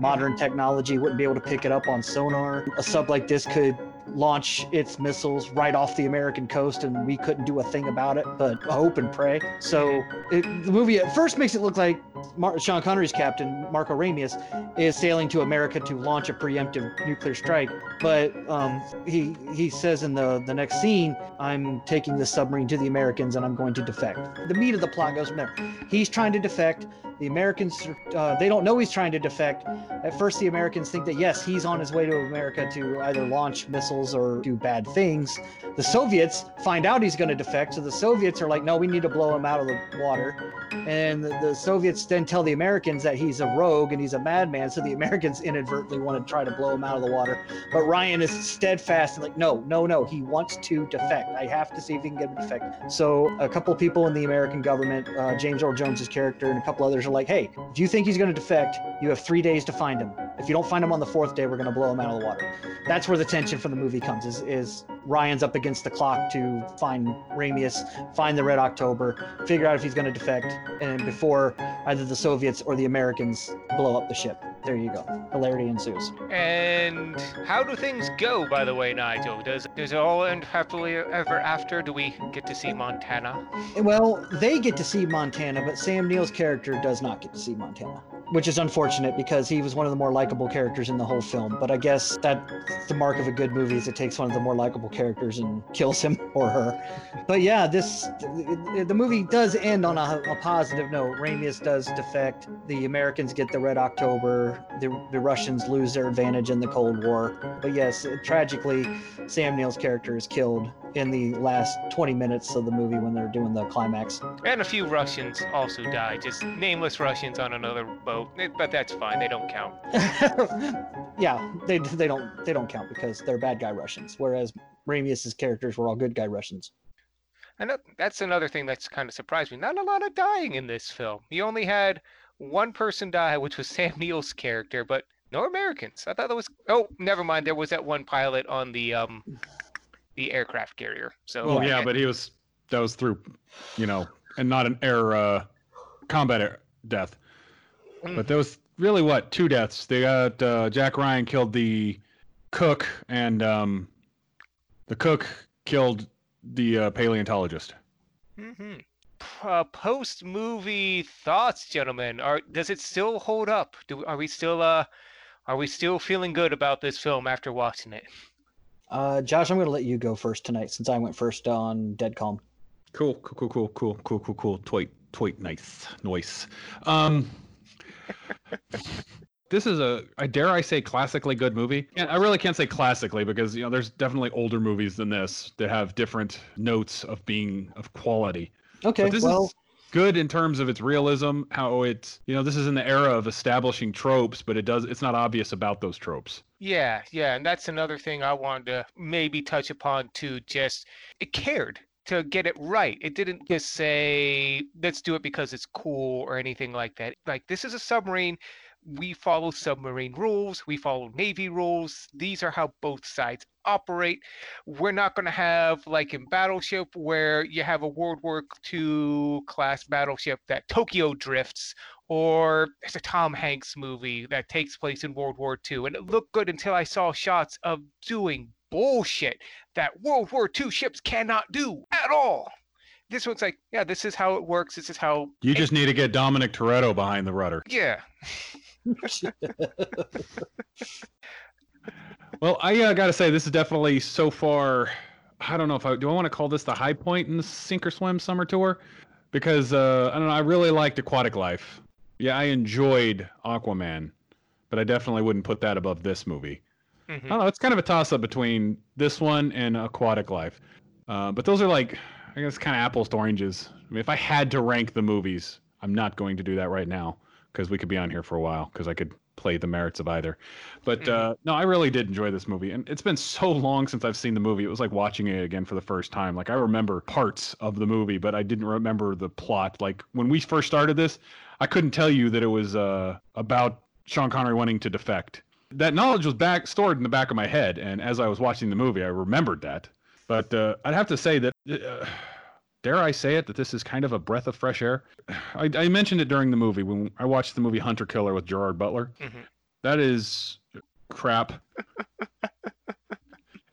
Modern technology wouldn't be able to pick it up on sonar. A sub like this could launch its missiles right off the American coast, and we couldn't do a thing about it but hope and pray. So it, the movie at first makes it look like Mar- Sean Connery's captain, Marco Ramius, is sailing to America to launch a preemptive nuclear strike. But um, he he says in the, the next scene, I'm taking this submarine to the Americans and I'm going to defect. The meat of the plot goes from there. He's trying to defect. The Americans, uh, they don't know he's trying to defect. At first, the Americans think that, yes, he's on his way to America to either launch missiles or do bad things. The Soviets find out he's going to defect, so the Soviets are like, no, we need to blow him out of the water. And the, the Soviets then tell the Americans that he's a rogue and he's a madman, so the Americans inadvertently want to try to blow him out of the water. But Ryan is steadfast and like, no, no, no, he wants to defect. I have to see if he can get him to defect. So a couple of people in the American government, uh, James Earl Jones's character and a couple others, are like, hey, do you think he's going to defect? You have three days to find him. If you don't find him on the fourth day, we're going to blow him out of the water. That's where the tension from the movie comes, is, is Ryan's up against the clock to find Ramius, find the Red October, figure out if he's going to defect, and before either the Soviets or the Americans blow up the ship. There you go. Hilarity ensues. And how do things go, by the way, Nigel? Does, does it all end happily ever after? Do we get to see Montana? Well, they get to see Montana, but Sam Neill's character does not get to see Montana, which is unfortunate because he was one of the more likable characters in the whole film. But I guess that's the mark of a good movie, is it takes one of the more likable characters and kills him or her. But yeah, this the movie does end on a, a positive note. Ramius does defect. The Americans get the Red October. The, the Russians lose their advantage in the Cold War. But yes, tragically, Sam Neill's character is killed in the last twenty minutes of the movie when they're doing the climax. And a few Russians also die, just nameless Russians on another boat, but that's fine, they don't count. Yeah, they they don't they don't count because they're bad guy Russians, whereas Ramirez's characters were all good guy Russians. And that's another thing that's kind of surprised me. Not a lot of dying in this film. You only had one person die, which was Sam Neill's character, but no Americans. I thought that was... Oh, never mind. There was that one pilot on the um, the aircraft carrier. So well, yeah, I, but he was... That was through, you know, and not an air uh, combat air death. Mm-hmm. But there was really, what, two deaths. They got... Uh, Jack Ryan killed the cook, and um, the cook killed... the uh, paleontologist. Mm-hmm. Uh, post-movie thoughts, gentlemen. Are does it still hold up? Do are we still uh, are we still feeling good about this film after watching it? Uh, Josh, I'm going to let you go first tonight since I went first on Dead Calm. Cool, cool, cool, cool, cool, cool, cool. Toit, toit, nice, noise. Um, this is a, I dare I say, classically good movie. And I really can't say classically because, you know, there's definitely older movies than this that have different notes of being of quality. Okay, but this well... is good in terms of its realism, how it's, you know, this is in the era of establishing tropes, but it does, it's not obvious about those tropes. Yeah, yeah, and that's another thing I wanted to maybe touch upon too, just, it cared to get it right. It didn't just say, let's do it because it's cool or anything like that. Like, this is a submarine. We follow submarine rules. We follow Navy rules. These are how both sides operate. We're not going to have, like in Battleship, where you have a World War Two class battleship that Tokyo drifts, or there's a Tom Hanks movie that takes place in World War Two. And it looked good until I saw shots of doing bullshit that World War Two ships cannot do at all. This one's like, yeah, this is how it works. This is how... You just need to get Dominic Toretto behind the rudder. Yeah. Well, I uh, gotta say, this is definitely so far. I don't know if I do. I want to call this the high point in the Sink or Swim Summer Tour, because uh, I don't know. I really liked Aquatic Life. Yeah, I enjoyed Aquaman, but I definitely wouldn't put that above this movie. Mm-hmm. I don't know. It's kind of a toss-up between this one and Aquatic Life, uh, but those are like, I guess, kind of apples to oranges. I mean, if I had to rank the movies, I'm not going to do that right now, because we could be on here for a while, because I could play the merits of either. But uh, no, I really did enjoy this movie. And it's been so long since I've seen the movie. It was like watching it again for the first time. Like, I remember parts of the movie, but I didn't remember the plot. Like, when we first started this, I couldn't tell you that it was uh, about Sean Connery wanting to defect. That knowledge was back stored in the back of my head. And as I was watching the movie, I remembered that. But uh, I'd have to say that... Uh, Dare I say it, that this is kind of a breath of fresh air? I, I mentioned it during the movie when I watched the movie Hunter Killer with Gerard Butler. Mm-hmm. That is crap.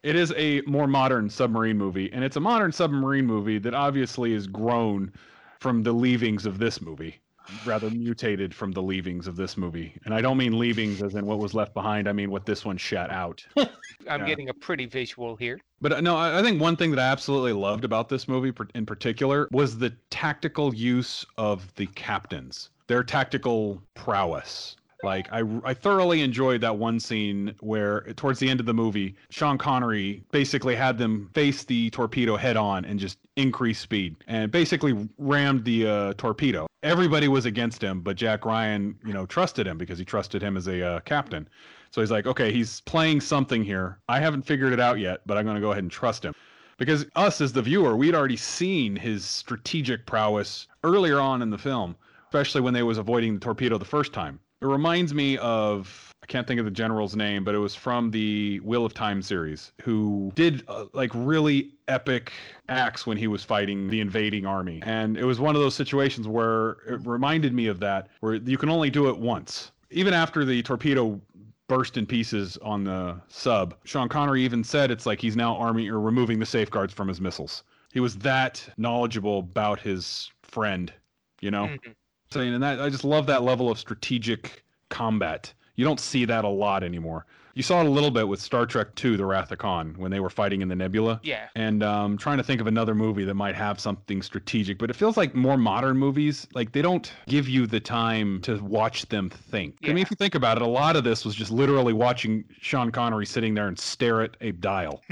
It is a more modern submarine movie, and it's a modern submarine movie that obviously is grown from the leavings of this movie, rather mutated from the leavings of this movie. And I don't mean leavings as in what was left behind. I mean what this one shot out. I'm yeah. getting a pretty visual here. But no, I think one thing that I absolutely loved about this movie in particular was the tactical use of the captains, their tactical prowess. Like, I, I thoroughly enjoyed that one scene where towards the end of the movie, Sean Connery basically had them face the torpedo head on and just increase speed and basically rammed the uh, torpedo. Everybody was against him, but Jack Ryan, you know, trusted him because he trusted him as a uh, captain. So he's like, okay, he's playing something here. I haven't figured it out yet, but I'm going to go ahead and trust him. Because us as the viewer, we'd already seen his strategic prowess earlier on in the film, especially when they was avoiding the torpedo the first time. It reminds me of, I can't think of the general's name, but it was from the Wheel of Time series, who did uh, like really epic acts when he was fighting the invading army. And it was one of those situations where it reminded me of that, where you can only do it once. Even after the torpedo burst in pieces on the sub, Sean Connery even said it's like he's now arming or removing the safeguards from his missiles. He was that knowledgeable about his friend, you know? Mm-hmm. And that, I just love that level of strategic combat. You don't see that a lot anymore. You saw it a little bit with Star Trek two, The Wrath of Khan, when they were fighting in the nebula. Yeah. And um, trying to think of another movie that might have something strategic, but it feels like more modern movies, like they don't give you the time to watch them think. Yeah. I mean, if you think about it, a lot of this was just literally watching Sean Connery sitting there and stare at a dial.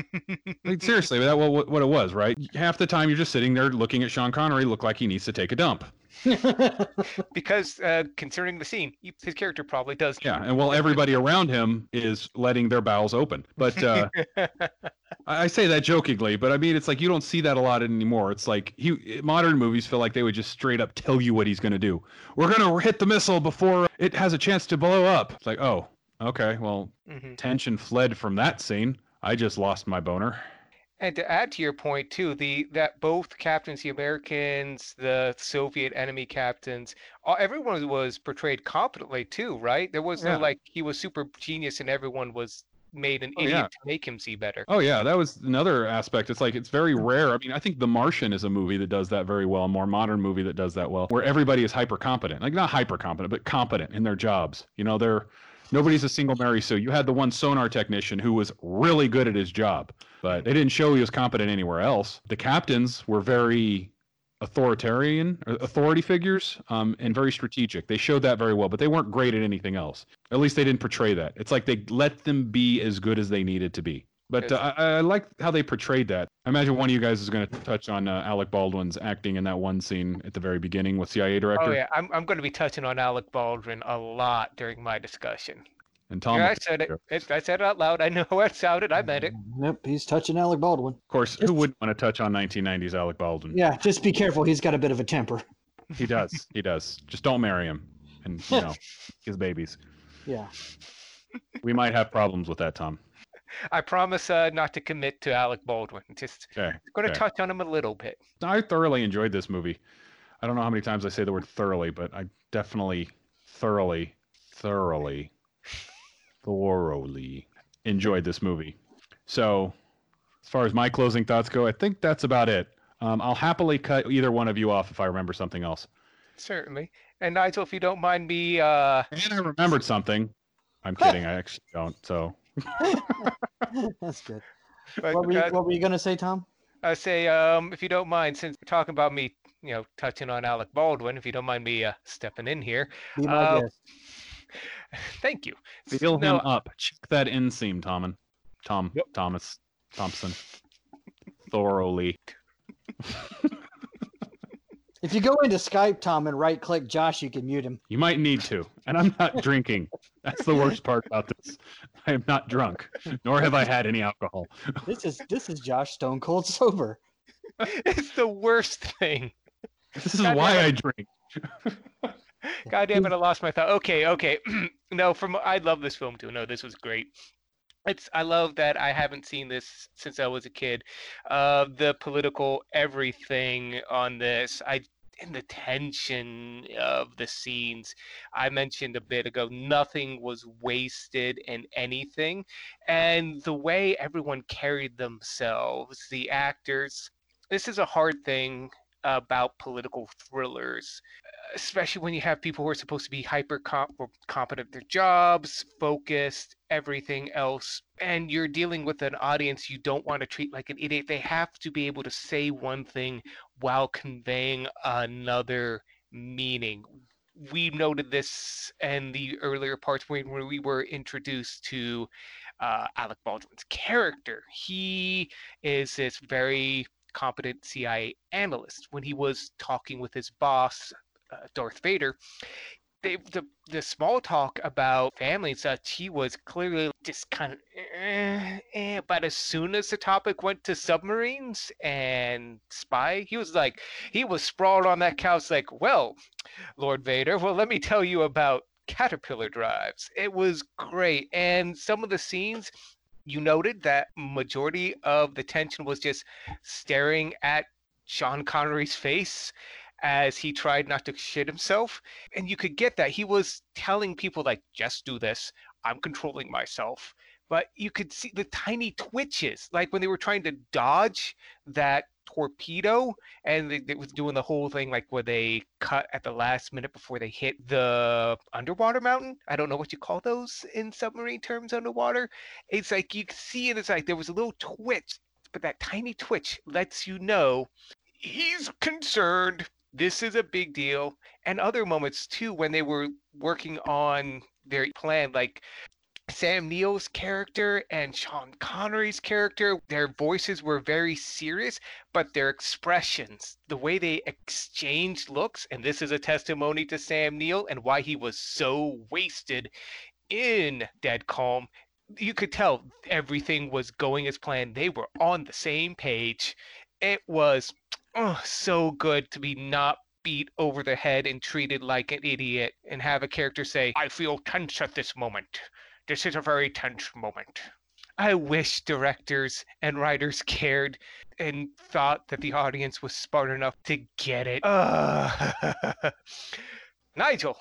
Like, seriously, that's what, what it was, right? Half the time you're just sitting there looking at Sean Connery look like he needs to take a dump. Because uh, concerning the scene, his character probably does. Yeah, and while everybody around him is letting their bowels open. But uh, I say that jokingly, but I mean, it's like you don't see that a lot anymore. It's like he, modern movies feel like they would just straight up tell you what he's going to do. We're going to hit the missile before it has a chance to blow up. It's like, oh, okay, well, mm-hmm. Tension fled from that scene. I just lost my boner. And to add to your point, too, the that both captains, the Americans, the Soviet enemy captains, all, everyone was portrayed competently, too, right? There was yeah. no, like, he was super genius and everyone was made an oh, idiot yeah. to make him see better. Oh, yeah, that was another aspect. It's like, it's very rare. I mean, I think The Martian is a movie that does that very well, a more modern movie that does that well, where everybody is hyper-competent. Like, not hyper-competent, but competent in their jobs. You know, they're... Nobody's a single Mary Sue. You had the one sonar technician who was really good at his job, but they didn't show he was competent anywhere else. The captains were very authoritarian, authority figures, um, and very strategic. They showed that very well, but they weren't great at anything else. At least they didn't portray that. It's like they let them be as good as they needed to be. But uh, I, I like how they portrayed that. I imagine one of you guys is going to touch on uh, Alec Baldwin's acting in that one scene at the very beginning with C I A director. Oh, yeah. I'm, I'm going to be touching on Alec Baldwin a lot during my discussion. And Tom, yeah, I said it. it. I said it out loud. I know I sounded. I meant it. Yep, he's touching Alec Baldwin. Of course, just, who wouldn't want to touch on nineteen nineties Alec Baldwin? Yeah, just be careful. He's got a bit of a temper. He does. He does. Just don't marry him and, you know, his babies. Yeah. We might have problems with that, Tom. I promise uh, not to commit to Alec Baldwin. Just okay, going to okay. touch on him a little bit. I thoroughly enjoyed this movie. I don't know how many times I say the word thoroughly, but I definitely thoroughly, thoroughly, thoroughly enjoyed this movie. So as far as my closing thoughts go, I think that's about it. Um, I'll happily cut either one of you off if I remember something else. Certainly. And Nigel, if you don't mind me... Uh... And I remembered something. I'm kidding. I actually don't, so... That's good. But, what, were you, uh, what were you gonna say, Tom? I say, um, if you don't mind, since we're talking about me, you know, touching on Alec Baldwin, if you don't mind me uh, stepping in here. Be my uh, guest. Thank you. Feel no, him up. Check that inseam, Tommen. Tom. Yep. Thomas. Thompson. Thoroughly. If you go into Skype, Tom, and right-click Josh, you can mute him. You might need to. And I'm not drinking. That's the worst part about this. I am not drunk, nor have I had any alcohol. This is this is Josh Stone Cold sober. It's the worst thing. This is God why I drink. God damn it, I lost my thought. Okay, okay. No, from I love this film too. No, this was great. It's I love that I haven't seen this since I was a kid. Uh, the political everything on this, I and the tension of the scenes. I mentioned a bit ago, nothing was wasted in anything, and the way everyone carried themselves, the actors. This is a hard thing about political thrillers, especially when you have people who are supposed to be hyper competent at their jobs, focused, everything else, and you're dealing with an audience you don't want to treat like an idiot. They have to be able to say one thing while conveying another meaning. We noted this in the earlier parts when we were introduced to uh, Alec Baldwin's character. He is this very competent C I A analyst. When he was talking with his boss, Uh, Darth Vader, they, the the small talk about family and such, he was clearly just kind of eh, eh. But as soon as the topic went to submarines and spy, he was like, he was sprawled on that couch like, well, Lord Vader, well, let me tell you about caterpillar drives. It was great. And some of the scenes, you noted that majority of the tension was just staring at Sean Connery's face as he tried not to shit himself. And you could get that. He was telling people, like, just do this. I'm controlling myself. But you could see the tiny twitches, like when they were trying to dodge that torpedo, and they, they was doing the whole thing like where they cut at the last minute before they hit the underwater mountain. I don't know what you call those in submarine terms underwater. It's like you can see it. It's like there was a little twitch, but that tiny twitch lets you know he's concerned. This is a big deal. And other moments too, when they were working on their plan, like Sam Neill's character and Sean Connery's character, their voices were very serious, but their expressions, the way they exchanged looks, and this is a testimony to Sam Neill and why he was so wasted in Dead Calm. You could tell everything was going as planned. They were on the same page. It was oh, so good to be not beat over the head and treated like an idiot and have a character say, I feel tense at this moment. This is a very tense moment. I wish directors and writers cared and thought that the audience was smart enough to get it. Uh, Nigel,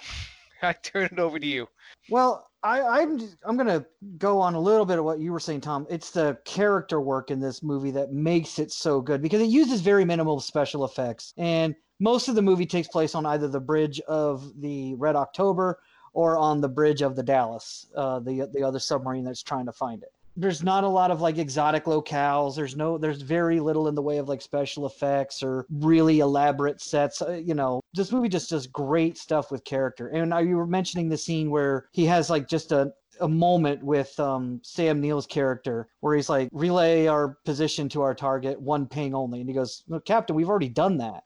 I turn it over to you. Well, I, I'm just, I'm going to go on a little bit of what you were saying, Tom. It's the character work in this movie that makes it so good, because it uses very minimal special effects. And most of the movie takes place on either the bridge of the Red October or on the bridge of the Dallas, uh, the the other submarine that's trying to find it. There's not a lot of like exotic locales. There's no, there's very little in the way of like special effects or really elaborate sets. Uh, you know, this movie just does great stuff with character. And I, you were mentioning the scene where he has like just a, a moment with um, Sam Neill's character where he's like, relay our position to our target, one ping only. And he goes, no, Captain, we've already done that.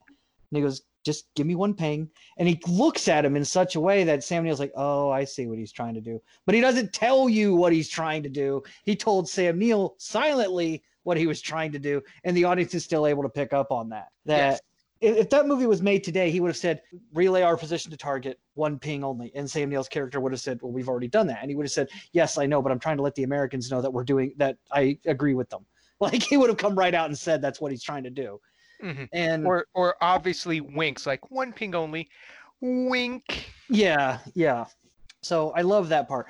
And he goes, just give me one ping. And he looks at him in such a way that Sam Neill's like, oh, I see what he's trying to do. But he doesn't tell you what he's trying to do. He told Sam Neill silently what he was trying to do, and the audience is still able to pick up on that. That yes. If that movie was made today, he would have said, relay our position to target, one ping only. And Sam Neill's character would have said, well, we've already done that. And he would have said, yes, I know, but I'm trying to let the Americans know that we're doing that. I agree with them. Like, he would have come right out and said that's what he's trying to do. Mm-hmm. And or or obviously winks, like one ping only, wink. Yeah, yeah. So I love that part.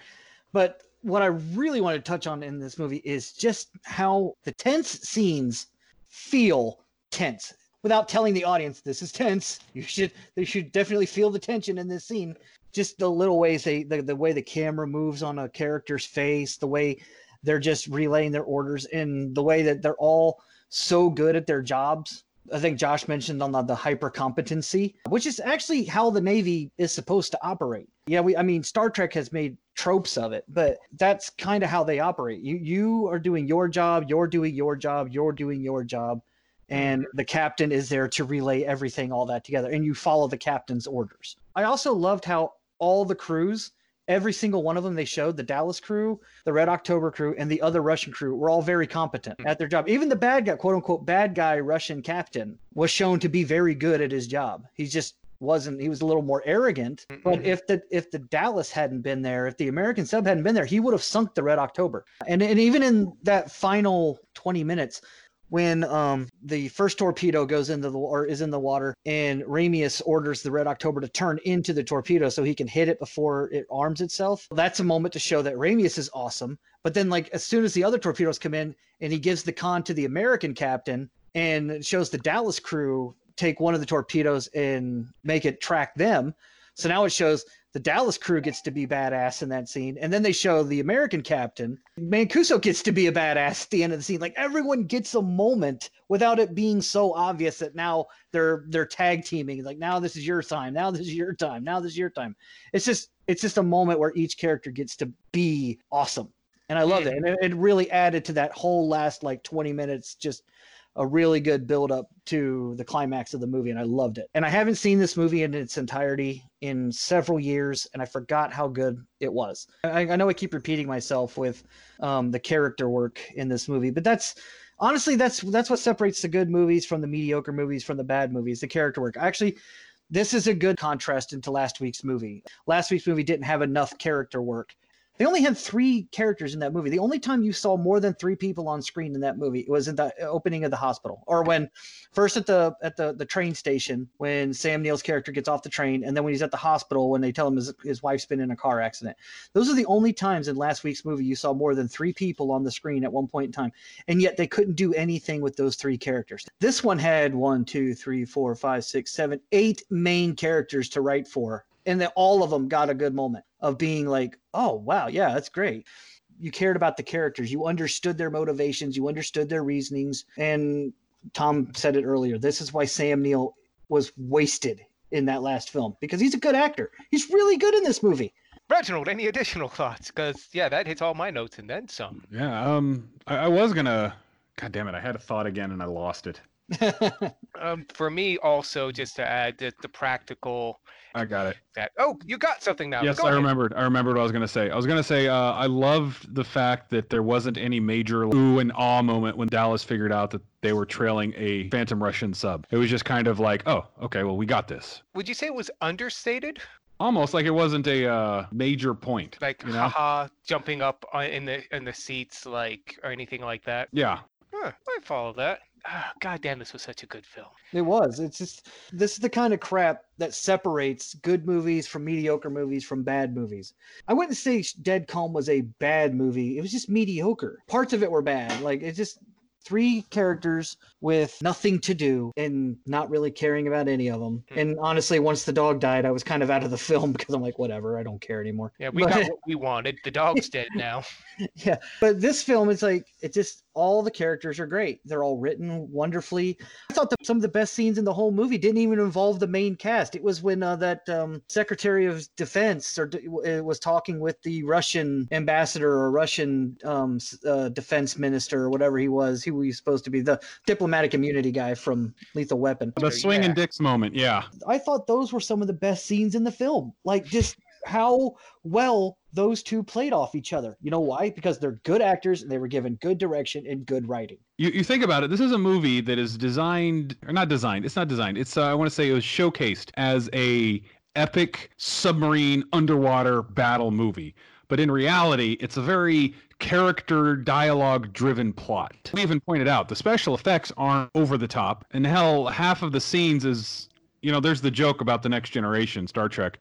But what I really want to touch on in this movie is just how the tense scenes feel tense without telling the audience this is tense. You should they should definitely feel the tension in this scene. Just the little ways they the, the way the camera moves on a character's face, the way they're just relaying their orders, and the way that they're all so good at their jobs. I think Josh mentioned on the, the hyper competency, which is actually how the Navy is supposed to operate. Yeah, we I mean, Star Trek has made tropes of it, but that's kind of how they operate. You you are doing your job, you're doing your job, you're doing your job, and the captain is there to relay everything, all that together, and you follow the captain's orders. I also loved how all the crews, every single one of them they showed, the Dallas crew, the Red October crew, and the other Russian crew were all very competent at their job. Even the bad guy, quote unquote, bad guy Russian captain was shown to be very good at his job. He just wasn't, he was a little more arrogant. Mm-mm. But if the if the Dallas hadn't been there, if the American sub hadn't been there, he would have sunk the Red October. And, and even in that final twenty minutes, when um, the first torpedo goes into the or is in the water, and Ramirez orders the Red October to turn into the torpedo so he can hit it before it arms itself. That's a moment to show that Ramirez is awesome. But then, like, as soon as the other torpedoes come in, and he gives the con to the American captain and shows the Dallas crew take one of the torpedoes and make it track them. So now it shows the Dallas crew gets to be badass in that scene. And then they show the American captain. Mancuso gets to be a badass at the end of the scene. Like, everyone gets a moment without it being so obvious that now they're they're tag teaming. Like, now this is your time. Now this is your time. Now this is your time. It's just it's just a moment where each character gets to be awesome. And I loved it. And it, it really added to that whole last, like, twenty minutes, just a really good build up to the climax of the movie. And I loved it. And I haven't seen this movie in its entirety in several years, and I forgot how good it was. I, I know I keep repeating myself with um, the character work in this movie, but that's honestly, that's, that's what separates the good movies from the mediocre movies, from the bad movies, the character work. Actually, this is a good contrast into last week's movie. Last week's movie didn't have enough character work. They only had three characters in that movie. The only time you saw more than three people on screen in that movie was in the opening of the hospital, or when first at the at the, the train station when Sam Neill's character gets off the train, and then when he's at the hospital when they tell him his, his wife's been in a car accident. Those are the only times in last week's movie you saw more than three people on the screen at one point in time, and yet they couldn't do anything with those three characters. This one had one, two, three, four, five, six, seven, eight main characters to write for. And then all of them got a good moment of being like, oh, wow, yeah, that's great. You cared about the characters. You understood their motivations. You understood their reasonings. And Tom said it earlier. This is why Sam Neill was wasted in that last film, because he's a good actor. He's really good in this movie. Reginald, any additional thoughts? Because, yeah, that hits all my notes and then some. Yeah, um, I, I was going to – God damn it, I had a thought again and I lost it. um, for me, also, just to add the, the practical. I got it. That, oh, you got something now. Yes, Go I ahead. remembered. I remembered what I was going to say. I was going to say uh, I loved the fact that there wasn't any major ooh and awe moment when Dallas figured out that they were trailing a Phantom Russian sub. It was just kind of like, oh, okay, well, we got this. Would you say it was understated? Almost like it wasn't a uh, major point. Like, you know? haha, jumping up in the in the seats, like, or anything like that. Yeah. Huh, I follow that. Oh, God damn, this was such a good film. It was. It's just, this is the kind of crap that separates good movies from mediocre movies from bad movies. I wouldn't say Dead Calm was a bad movie. It was just mediocre. Parts of it were bad. Like, it's just three characters with nothing to do and not really caring about any of them. Mm. And honestly, once the dog died, I was kind of out of the film because I'm like, whatever, I don't care anymore. Yeah, we but... got what we wanted. The dog's dead now. Yeah, but this film, it's like, it just, all the characters are great. They're all written wonderfully. I thought that some of the best scenes in the whole movie didn't even involve the main cast. It was when uh, that um, Secretary of Defense or uh, was talking with the Russian ambassador or Russian um, uh, defense minister or whatever he was, who was supposed to be the diplomatic immunity guy from Lethal Weapon. The swing yeah. and dicks moment, yeah. I thought those were some of the best scenes in the film. Like, just how well those two played off each other. You know why? Because they're good actors and they were given good direction and good writing. You you think about it. This is a movie that is designed or not designed. It's not designed. It's uh, I want to say it was showcased as a epic submarine underwater battle movie. But in reality, it's a very character dialogue driven plot. We even pointed out the special effects aren't over the top. And hell, half of the scenes is, you know, there's the joke about The Next Generation, Star Trek,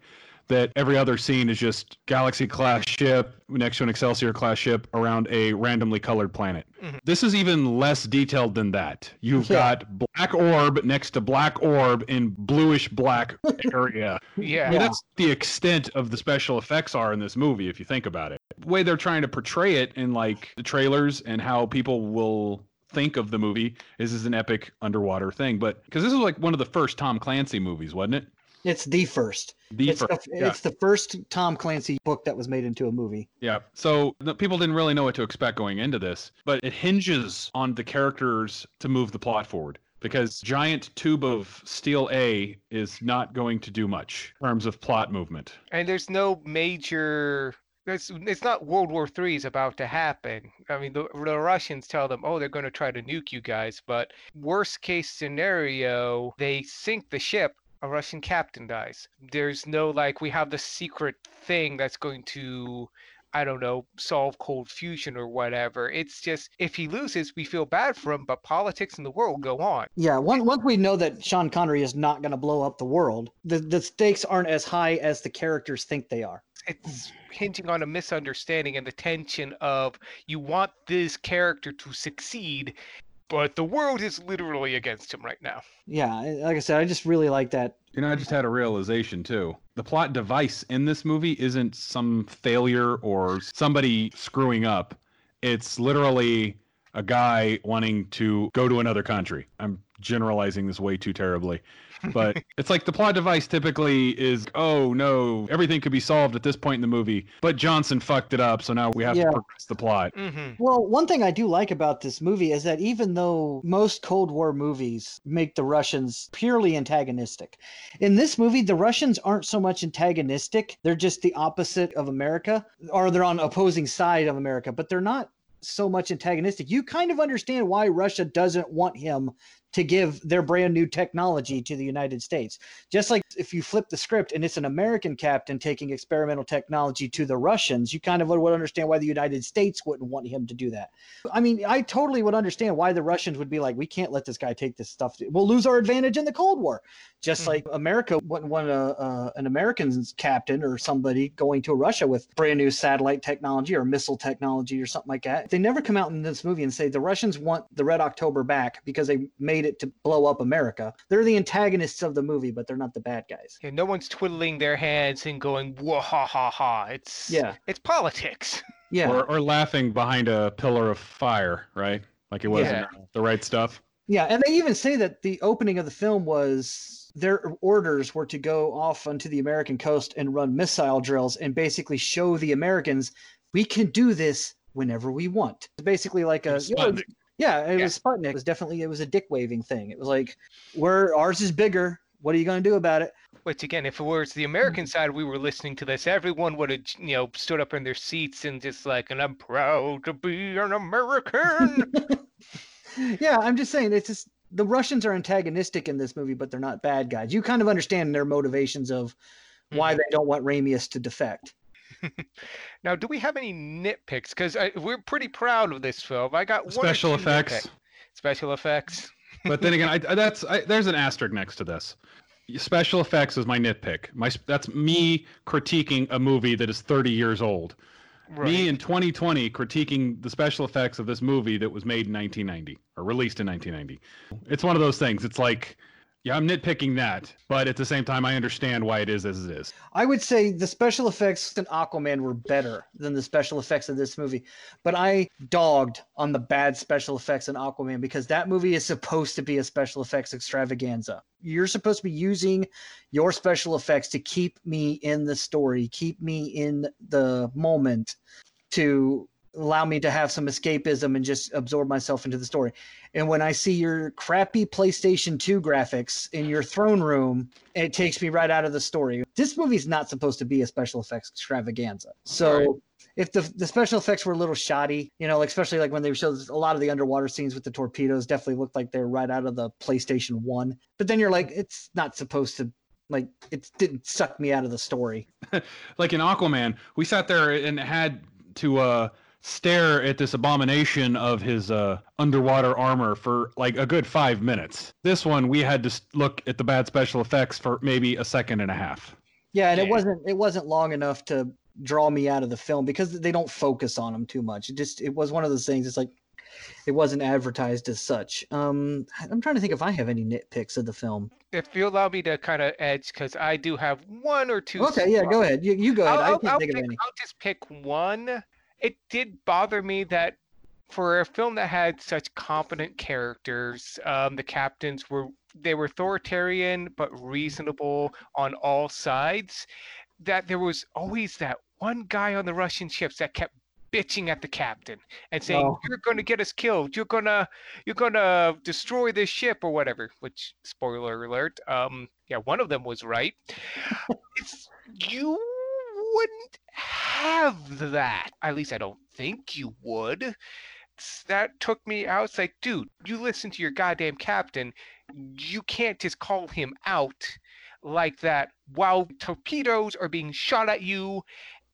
that every other scene is just Galaxy-class ship, next to an Excelsior-class ship, around a randomly colored planet. Mm-hmm. This is even less detailed than that. You've yeah. got black orb next to black orb in bluish-black area. Yeah. I mean, that's the extent of the special effects are in this movie, if you think about it. The way they're trying to portray it in, like, the trailers and how people will think of the movie is as an epic underwater thing. But because this is, like, one of the first Tom Clancy movies, wasn't it? It's the first. The it's, first, the, yeah. it's the first Tom Clancy book that was made into a movie. Yeah. So the, people didn't really know what to expect going into this, but it hinges on the characters to move the plot forward, because giant tube of steel A is not going to do much in terms of plot movement. And there's no major... It's, it's not World War Three is about to happen. I mean, the, the Russians tell them, oh, they're going to try to nuke you guys. But worst case scenario, they sink the ship. A Russian captain dies. There's no, like, we have the secret thing that's going to, I don't know, solve cold fusion or whatever. It's just, if he loses, we feel bad for him, but politics in the world go on. Yeah, once, once we know that Sean Connery is not going to blow up the world, the, the stakes aren't as high as the characters think they are. It's hinging on a misunderstanding and the tension of, you want this character to succeed, but the world is literally against him right now. Yeah, like I said, I just really like that. You know, I just had a realization, too. The plot device in this movie isn't some failure or somebody screwing up. It's literally a guy wanting to go to another country. I'm generalizing this way too terribly. But it's like the plot device typically is, oh, no, everything could be solved at this point in the movie, but Johnson fucked it up, so now we have yeah. to progress the plot. Mm-hmm. Well, one thing I do like about this movie is that even though most Cold War movies make the Russians purely antagonistic, in this movie, the Russians aren't so much antagonistic. They're just the opposite of America, or they're on opposing side of America, but they're not so much antagonistic. You kind of understand why Russia doesn't want him to give their brand new technology to the United States. Just like if you flip the script and it's an American captain taking experimental technology to the Russians, you kind of would understand why the United States wouldn't want him to do that. I mean, I totally would understand why the Russians would be like, we can't let this guy take this stuff. We'll lose our advantage in the Cold War. Just mm-hmm. like America wouldn't want a, uh, an American captain or somebody going to Russia with brand new satellite technology or missile technology or something like that. They never come out in this movie and say the Russians want the Red October back because they made it to blow up America. They're the antagonists of the movie, but they're not the bad guys. Yeah, no one's twiddling their hands and going, whoa, ha, ha, ha. It's, yeah. it's politics. Yeah. Or, or laughing behind a pillar of fire, right? Like it wasn't yeah. the right stuff. Yeah, and they even say that the opening of the film was... their orders were to go off onto the American coast and run missile drills and basically show the Americans, we can do this whenever we want. Basically like a... Yeah, it yeah. was Sputnik. It was definitely, it was a dick-waving thing. It was like, we're, ours is bigger. What are you going to do about it? Which, again, if it were to the American side, we were listening to this, everyone would have, you know, stood up in their seats and just like, and I'm proud to be an American. Yeah, I'm just saying, it's just, the Russians are antagonistic in this movie, but they're not bad guys. You kind of understand their motivations of why mm-hmm. they don't want Ramirez to defect. Now, do we have any nitpicks? Because we're pretty proud of this film. I got special one effects. Nitpick. Special effects. But then again, I, that's I, there's an asterisk next to this. Special effects is my nitpick. My that's me critiquing a movie that is thirty years old. Right. Me in twenty twenty critiquing the special effects of this movie that was made in nineteen ninety or released in nineteen ninety. It's one of those things. It's like, yeah, I'm nitpicking that, but at the same time, I understand why it is as it is. I would say the special effects in Aquaman were better than the special effects of this movie, but I dogged on the bad special effects in Aquaman because that movie is supposed to be a special effects extravaganza. You're supposed to be using your special effects to keep me in the story, keep me in the moment, to allow me to have some escapism and just absorb myself into the story. And when I see your crappy PlayStation two graphics in your throne room, it takes me right out of the story. This movie's not supposed to be a special effects extravaganza. So right. if the the special effects were a little shoddy, you know, especially like when they showed a lot of the underwater scenes with the torpedoes, definitely looked like they're right out of the PlayStation one. But then you're like, it's not supposed to, like, it didn't suck me out of the story. Like in Aquaman, we sat there and had to, uh, stare at this abomination of his uh, underwater armor for like a good five minutes. This one, we had to look at the bad special effects for maybe a second and a half. Yeah, and yeah. it wasn't it wasn't long enough to draw me out of the film because they don't focus on them too much. It just it was one of those things. It's like it wasn't advertised as such. Um, I'm trying to think if I have any nitpicks of the film. If you allow me to kind of edge, because I do have one or two. Okay, yeah, go ahead. You you go ahead. I'll, I can't I'll think pick, of any. I'll just pick one. It did bother me that for a film that had such competent characters, um, the captains were, they were authoritarian, but reasonable on all sides, that there was always that one guy on the Russian ships that kept bitching at the captain and saying, oh. you're going to get us killed. You're going to, you're going to destroy this ship or whatever, which spoiler alert. Um, yeah, one of them was right. It's, you wouldn't have that. At least I don't think you would. That took me out. It's like, dude, you listen to your goddamn captain. You can't just call him out like that while torpedoes are being shot at you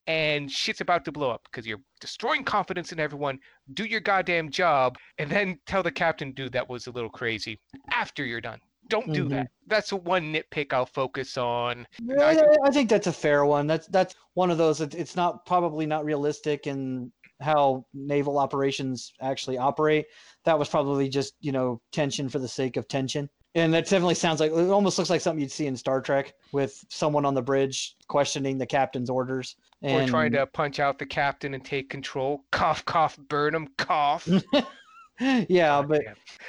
and shit's about to blow up because you're destroying confidence in everyone. Do your goddamn job and then tell the captain, dude, that was a little crazy after you're done. Don't do mm-hmm. that. That's the one nitpick I'll focus on. Yeah, I, think- I think that's a fair one. That's that's one of those. That it's not probably not realistic in how naval operations actually operate. That was probably just, you know, tension for the sake of tension. And that definitely sounds like, it almost looks like something you'd see in Star Trek with someone on the bridge questioning the captain's orders. And... or trying to punch out the captain and take control. Cough, cough, burn him, cough. Yeah, but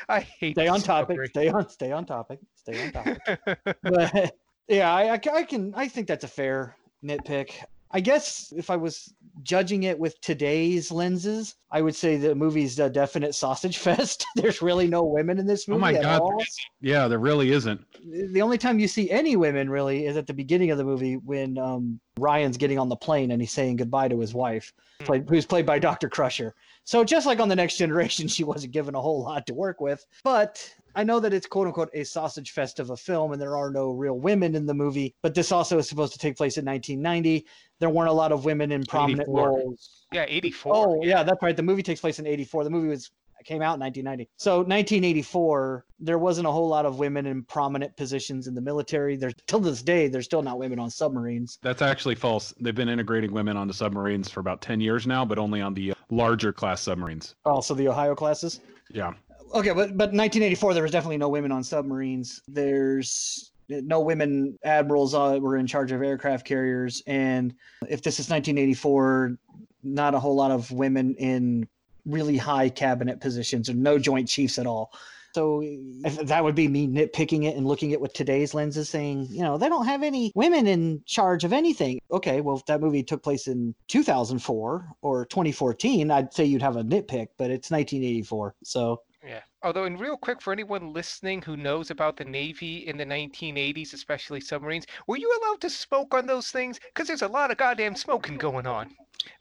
I hate stay on topic. Story. Stay on, stay on topic. Stay on topic. But yeah, I, I can. I think that's a fair nitpick. I guess if I was judging it with today's lenses, I would say the movie's a definite sausage fest. There's really no women in this movie. Oh my at God! All. Yeah, there really isn't. The only time you see any women really is at the beginning of the movie when um, Ryan's getting on the plane and he's saying goodbye to his wife, played, who's played by Doctor Crusher. So just like on The Next Generation, she wasn't given a whole lot to work with. But I know that it's quote unquote a sausage fest of a film and there are no real women in the movie, but this also is supposed to take place in nineteen ninety. There weren't a lot of women in prominent roles. Yeah, eighty-four. Oh, yeah, that's right. The movie takes place in eighty-four. The movie was came out in nineteen ninety. So nineteen eighty-four, there wasn't a whole lot of women in prominent positions in the military. There's, till this day, there's still not women on submarines. That's actually false. They've been integrating women onto submarines for about ten years now, but only on the larger class submarines. Oh, so the Ohio classes? Yeah. Okay, but but nineteen eighty-four, there was definitely no women on submarines. There's no women admirals were in charge of aircraft carriers. And if this is nineteen eighty-four, not a whole lot of women in really high cabinet positions and no joint chiefs at all. So that would be me nitpicking it and looking at with today's lenses saying, you know, they don't have any women in charge of anything. Okay, well, if that movie took place in two thousand four or twenty fourteen, I'd say you'd have a nitpick, but it's nineteen eighty-four. So yeah. Although, and real quick, for anyone listening who knows about the Navy in the nineteen eighties, especially submarines, were you allowed to smoke on those things? Because there's a lot of goddamn smoking going on.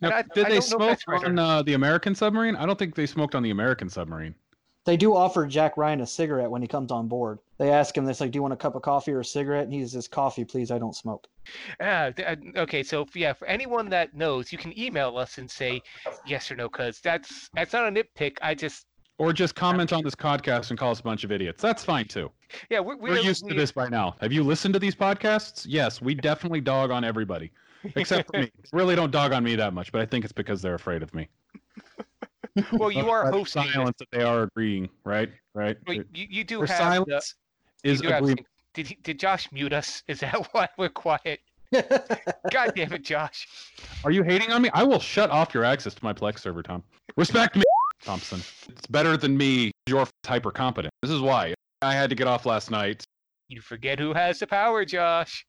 Now, I, did I they smoke on uh, the American submarine? I don't think they smoked on the American submarine. They do offer Jack Ryan a cigarette when he comes on board. They ask him, "This like, do you want a cup of coffee or a cigarette?" And he says, "Coffee, please. I don't smoke." Uh, okay, so yeah, for anyone that knows, you can email us and say yes or no, because that's that's not a nitpick. I just Or just comment on this podcast and call us a bunch of idiots. That's fine, too. Yeah, we're, we're, we're used to this by now. Have you listened to these podcasts? Yes, we definitely dog on everybody, except for me. Really don't dog on me that much, but I think it's because they're afraid of me. Well, you are hosting silence that they are agreeing, right? Right. Well, you, you do Their have silence the, is agreement. Did he, did Josh mute us? Is that why we're quiet? God damn it, Josh! Are you hating on me? I will shut off your access to my Plex server, Tom. Respect me. Thompson. It's better than me. You're hyper competent. This is why I had to get off last night. You forget who has the power, Josh.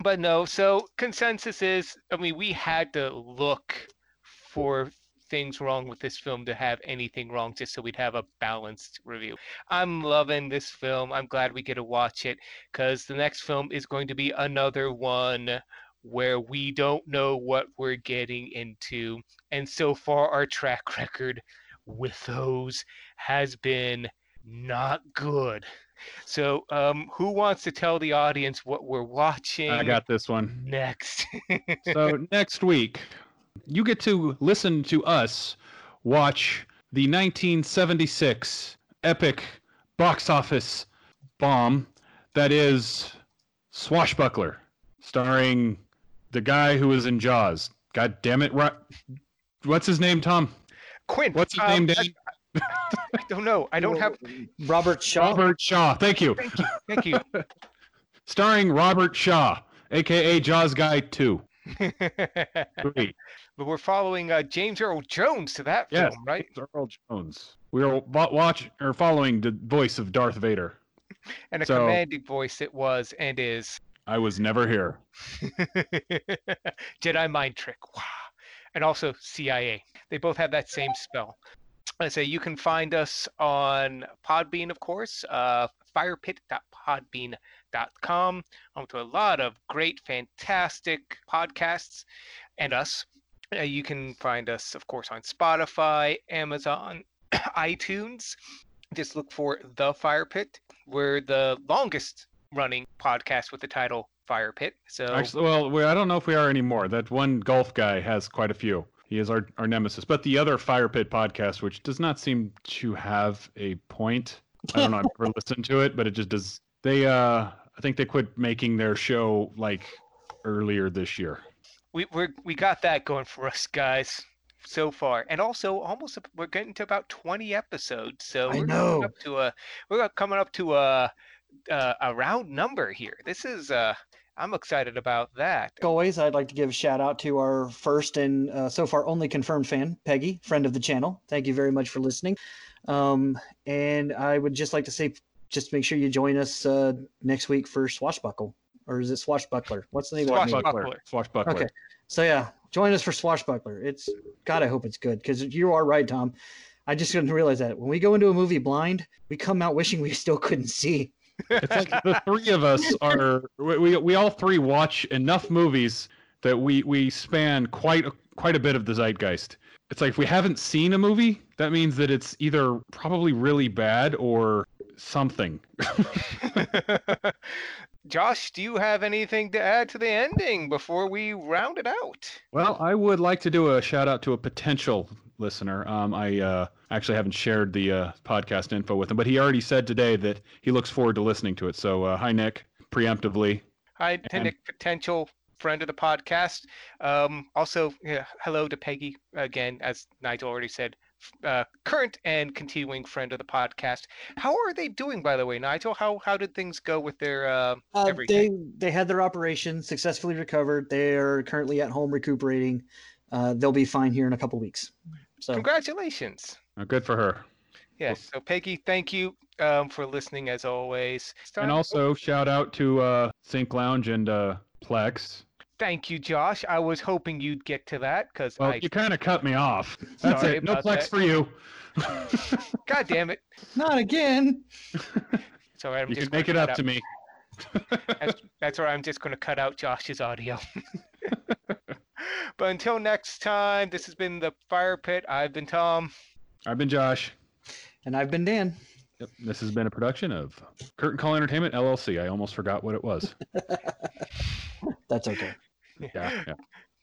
But no, so consensus is, I mean, we had to look for things wrong with this film to have anything wrong just so we'd have a balanced review. I'm loving this film. I'm glad we get to watch it because the next film is going to be another one where we don't know what we're getting into. And so far, our track record with those has been not good. So um, who wants to tell the audience what we're watching? I got this one. Next. So next week, you get to listen to us watch the nineteen seventy-six epic box office bomb that is Swashbuckler, starring the guy who was in Jaws. God damn it. What's his name, Tom? Quint. What's his um, name, Dan? I, I don't know. I don't have... Robert Shaw. Robert Shaw. Thank you. Thank you. Thank you. Starring Robert Shaw, a k a. Jaws Guy two. But we're following uh, James Earl Jones to that yes, film, right? James Earl Jones. We're watch, or following the voice of Darth Vader. And a so, commanding voice it was and is. I was never here. Jedi mind trick. Wow. And also C I A. They both have that same spell. I say you can find us on Podbean, of course, uh, firepit dot podbean dot com. Home to a lot of great, fantastic podcasts and us. Uh, you can find us, of course, on Spotify, Amazon, iTunes. Just look for The Fire Pit. We're the longest running podcast with the title Fire Pit. So actually, well, we, I don't know if we are anymore. That one golf guy has quite a few. He is our, our nemesis. But the other Fire Pit podcast, which does not seem to have a point. I don't know. I've never listened to it, but it just does. They, uh, I think they quit making their show like earlier this year. We we we got that going for us, guys, so far. And also almost we're getting to about twenty episodes. So we're coming up to a we're coming up to a. Uh, a round number here. This is uh I'm excited about that. As always, I'd like to give a shout out to our first and uh, so far only confirmed fan, Peggy, friend of the channel. Thank you very much for listening. Um and I would just like to say, just make sure you join us uh next week for Swashbuckle, or is it Swashbuckler? What's the name? Swashbuckler. Of Swashbuckler. Okay, so yeah, join us for Swashbuckler. It's God, I hope it's good, because you are right, Tom. I just didn't realize that when we go into a movie blind, we come out wishing we still couldn't see. It's like the three of us are we we all three watch enough movies that we we span quite a, quite a bit of the zeitgeist. it's like if we haven't seen a movie, that means that it's either probably really bad or something. Josh, do you have anything to add to the ending before we round it out? Well, I would like to do a shout out to a potential listener. Um, I uh, actually haven't shared the uh, podcast info with him, but he already said today that he looks forward to listening to it. So uh, hi, Nick, preemptively. Hi, and- Nick, potential friend of the podcast. Um, also, yeah, hello to Peggy, again, as Nigel already said. Uh, current and continuing friend of the podcast. How are they doing, by the way, Nigel? How how did things go with their uh, uh, everything? They, they had their operation, successfully recovered. They are currently at home recuperating. Uh, they'll be fine here in a couple weeks. So congratulations. Oh, good for her. Yes. So Peggy, thank you um, for listening as always. Start- and also oh. shout out to uh, Sync Lounge and uh, Plex. Thank you, Josh. I was hoping you'd get to that because well, I... you kind of cut me off. That's Sorry it. No Plex that. for you. God damn it! Not again. It's all right. I'm you just can make it up out. to me. that's, that's all right. I'm just going to cut out Josh's audio. But until next time, this has been the Fire Pit. I've been Tom. I've been Josh. And I've been Dan. Yep. This has been a production of Curtain Call Entertainment L L C. I almost forgot what it was. That's okay. Yeah, yeah.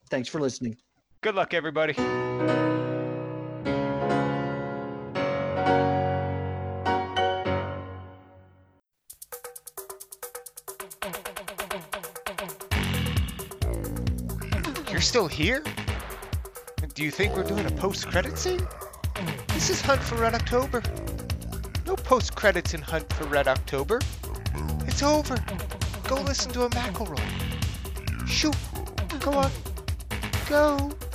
Thanks for listening. Good luck, everybody. You're still here? Do you think we're doing a post-credit scene? This is Hunt for Red October. No post-credits in Hunt for Red October. It's over. Go listen to a mackerel. Shoot. Go on. Go.